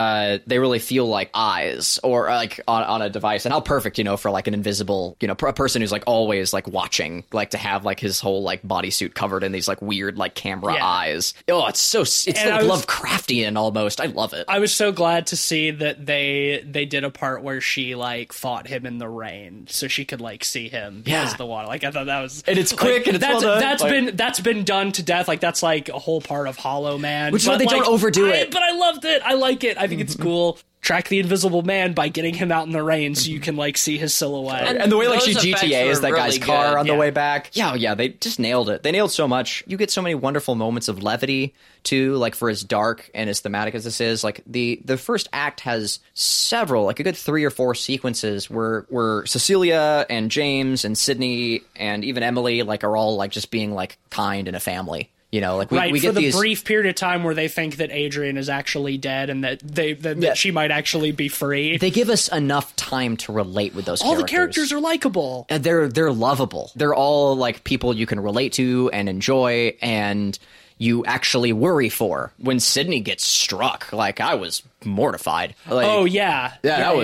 really feel like eyes, or like on a device. And how perfect, you know, for like an invisible, you know, a person who's like always like watching, like to have like his whole like bodysuit covered in these like weird like camera eyes. Oh, it's like Lovecraftian almost. I love it. I was so glad to see that they did a part where she like fought him in the rain so she could like see him because of the water. Like, I thought that was, and it's like, quick, and it's well done. That's been done to death. Like, that's like a whole part of Hollow Man, which is why they don't overdo it. But I loved it. I like it. I think it's cool. Track the Invisible Man by getting him out in the rain so you can like see his silhouette. And the way like she GTAs that guy's car on the way back. Yeah, they just nailed it. They nailed so much. You get so many wonderful moments of levity too, like for as dark and as thematic as this is. Like the first act has several, like a good 3 or 4 sequences where Cecilia and James and Sydney and even Emily like are all like just being like kind in a family. You know, like we get these brief period of time where they think that Adrian is actually dead and that that she might actually be free. They give us enough time to relate with those characters. All the characters are likable. They're lovable. They're all like people you can relate to and enjoy, and you actually worry for. When Sydney gets struck, like, I was mortified. Like, that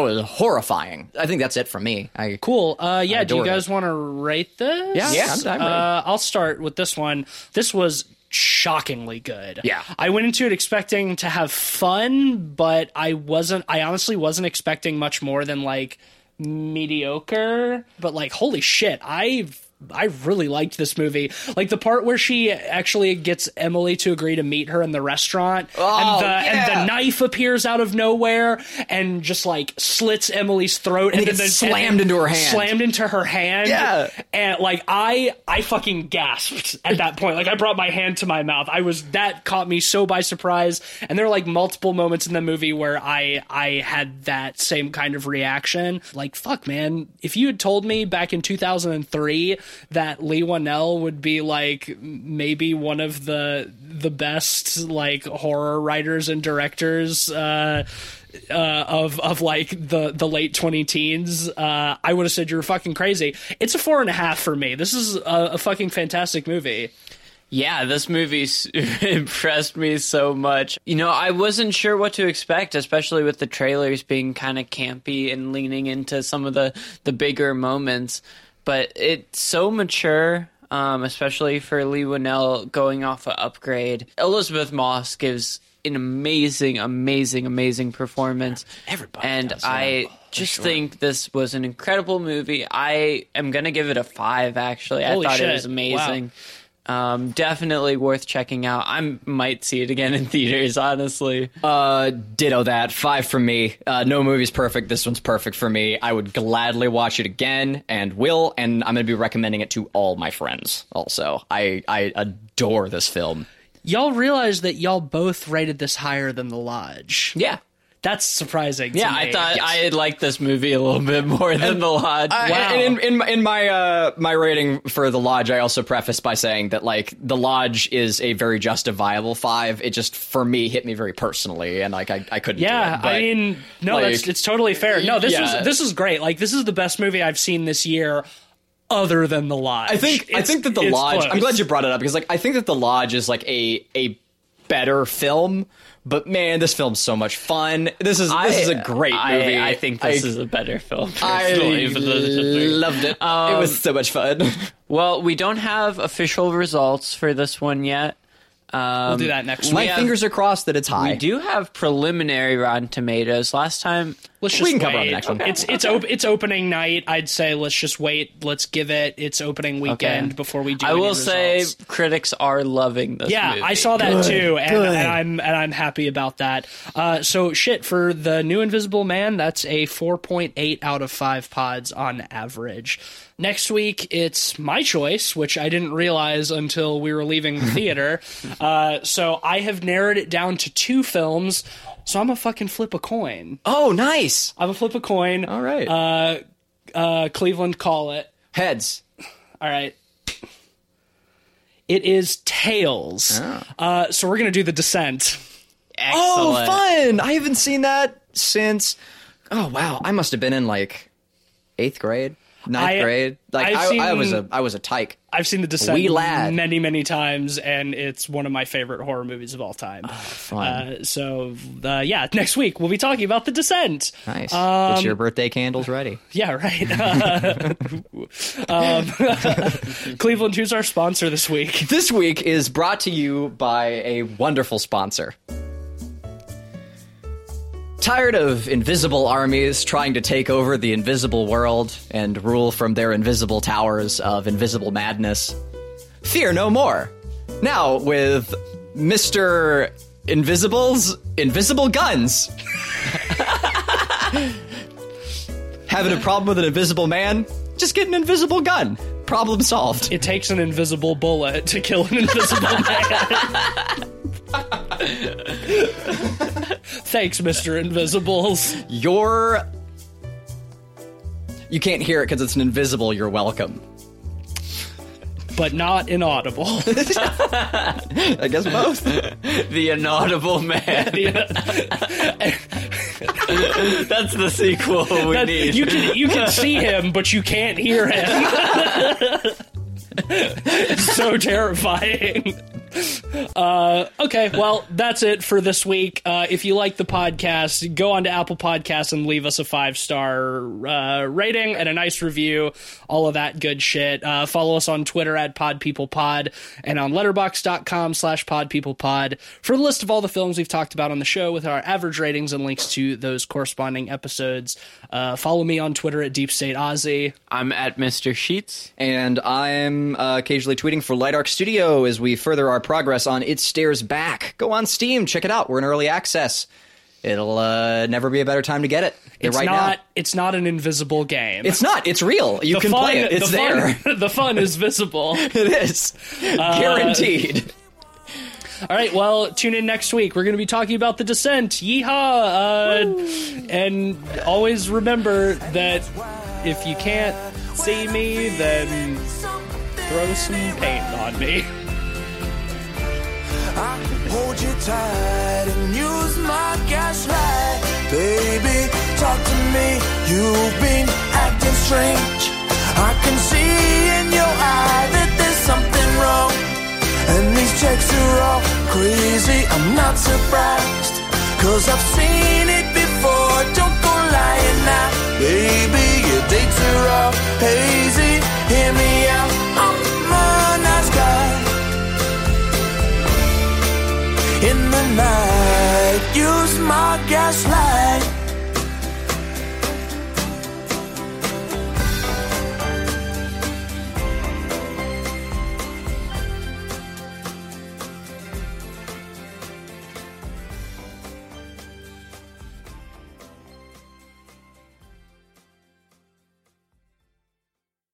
was horrifying. I think that's it for me. Cool. Do you guys want to rate this? Yeah. I'm ready. I'll start with this one. This was shockingly good. Yeah, I went into it expecting to have fun, but I honestly wasn't expecting much more than like mediocre. But like, holy shit, I really liked this movie. Like the part where she actually gets Emily to agree to meet her in the restaurant, and the knife appears out of nowhere and just like slits Emily's throat, and then slammed into her hand. Yeah, and like I fucking gasped at that point. Like, I brought my hand to my mouth. That caught me so by surprise. And there are like multiple moments in the movie where I had that same kind of reaction. Like, fuck, man, if you had told me back in 2003. that Leigh Whannell would be like maybe one of the best like horror writers and directors of like the late 2010s, I would have said you're fucking crazy. It's a 4.5 for me. This is a fucking fantastic movie. Yeah, this movie impressed me so much. You know, I wasn't sure what to expect, especially with the trailers being kind of campy and leaning into some of the bigger moments. But it's so mature, especially for Leigh Whannell going off of Upgrade. Elizabeth Moss gives an amazing performance. Everybody and does, I think this was an incredible movie. I am going to give it a 5, actually. Holy I thought shit. It was amazing. Wow. Definitely worth checking out. I might see it again in theaters, honestly. Ditto that. 5 for me. No movie's perfect. This one's perfect for me. I would gladly watch it again and will, and I'm going to be recommending it to all my friends also. I adore this film. Y'all realize that y'all both rated this higher than The Lodge. Yeah. That's surprising. Yeah, I thought I had liked this movie a little bit more than The Lodge. Wow. And in my my rating for The Lodge, I also prefaced by saying that like The Lodge is a very justifiable 5. It just for me hit me very personally, and like I couldn't. Yeah, do it. But, I mean, no, like, it's totally fair. No, this is great. Like this is the best movie I've seen this year. Other than The Lodge, I think that The Lodge. Close. I'm glad you brought it up because like I think that The Lodge is like a better film. But man, this film's so much fun. This is a great movie. I think this is a better film. Personally, I loved it. It was so much fun. Well, we don't have official results for this one yet. We'll do that next week. My fingers are crossed that it's high. We do have preliminary Rotten Tomatoes. Last time, we can cover on the next one. It's opening night. I'd say let's just wait. Let's give it its opening weekend before we do. I will say critics are loving this. Yeah, movie. I saw that too, and I'm happy about that. So shit for the new Invisible Man. That's a 4.8 out of 5 pods on average. Next week, it's my choice, which I didn't realize until we were leaving the theater. So I have narrowed it down to 2 films. So I'm going to fucking flip a coin. Oh, nice. I'm going to flip a coin. All right. Cleveland, call it. Heads. All right. It is Tails. Oh. So we're going to do The Descent. Excellent. Oh, fun. I haven't seen that since. Oh, wow. I must have been in like 8th grade. Ninth grade, like I was a tyke. I've seen The Descent many times, and it's one of my favorite horror movies of all time. Oh, fun. Next week we'll be talking about The Descent. Nice. Get your birthday candles ready. Yeah, right. Cleveland, who's our sponsor this week? This week is brought to you by a wonderful sponsor. Tired of invisible armies trying to take over the invisible world and rule from their invisible towers of invisible madness? Fear no more. Now with Mr. Invisible's Invisible Guns. Having a problem with an invisible man? Just get an invisible gun. Problem solved. It takes an invisible bullet to kill an invisible man. Thanks, Mr. Invisibles. You can't hear it because it's an invisible. You're welcome. But not inaudible. I guess both. The Inaudible Man. That's the sequel we need. You can see him, but you can't hear him. So terrifying. Okay, well, that's it for this week. If you like the podcast, go on to Apple Podcasts and leave us a 5-star rating and a nice review, all of that good shit. Follow us on Twitter at PodPeoplePod and on letterboxd.com/PodPeoplePod for the list of all the films we've talked about on the show with our average ratings and links to those corresponding episodes. Follow me on Twitter at DeepStateAzzy. I'm at Mr. Sheets. And I'm occasionally tweeting for Light Arc Studio as we further our progress on It Stares Back. Go on Steam, check it out. We're in early access. It'll never be a better time to get it. It's not an invisible game. It's not. It's real. You can play it. It's there. The fun is visible. It is. Guaranteed. All right, well, tune in next week. We're going to be talking about The Descent. Yeehaw! And always remember that if you can't see me, then... throw some paint on me. I hold you tight and use my gaslight. Baby, talk to me. You've been acting strange. I can see in your eye that there's something wrong. And these checks are all crazy. I'm not surprised, 'cause I've seen it before. Don't go lying now. Baby, your dates are all hazy. Hear me out, I'm a nice guy. In the night, use my gaslight.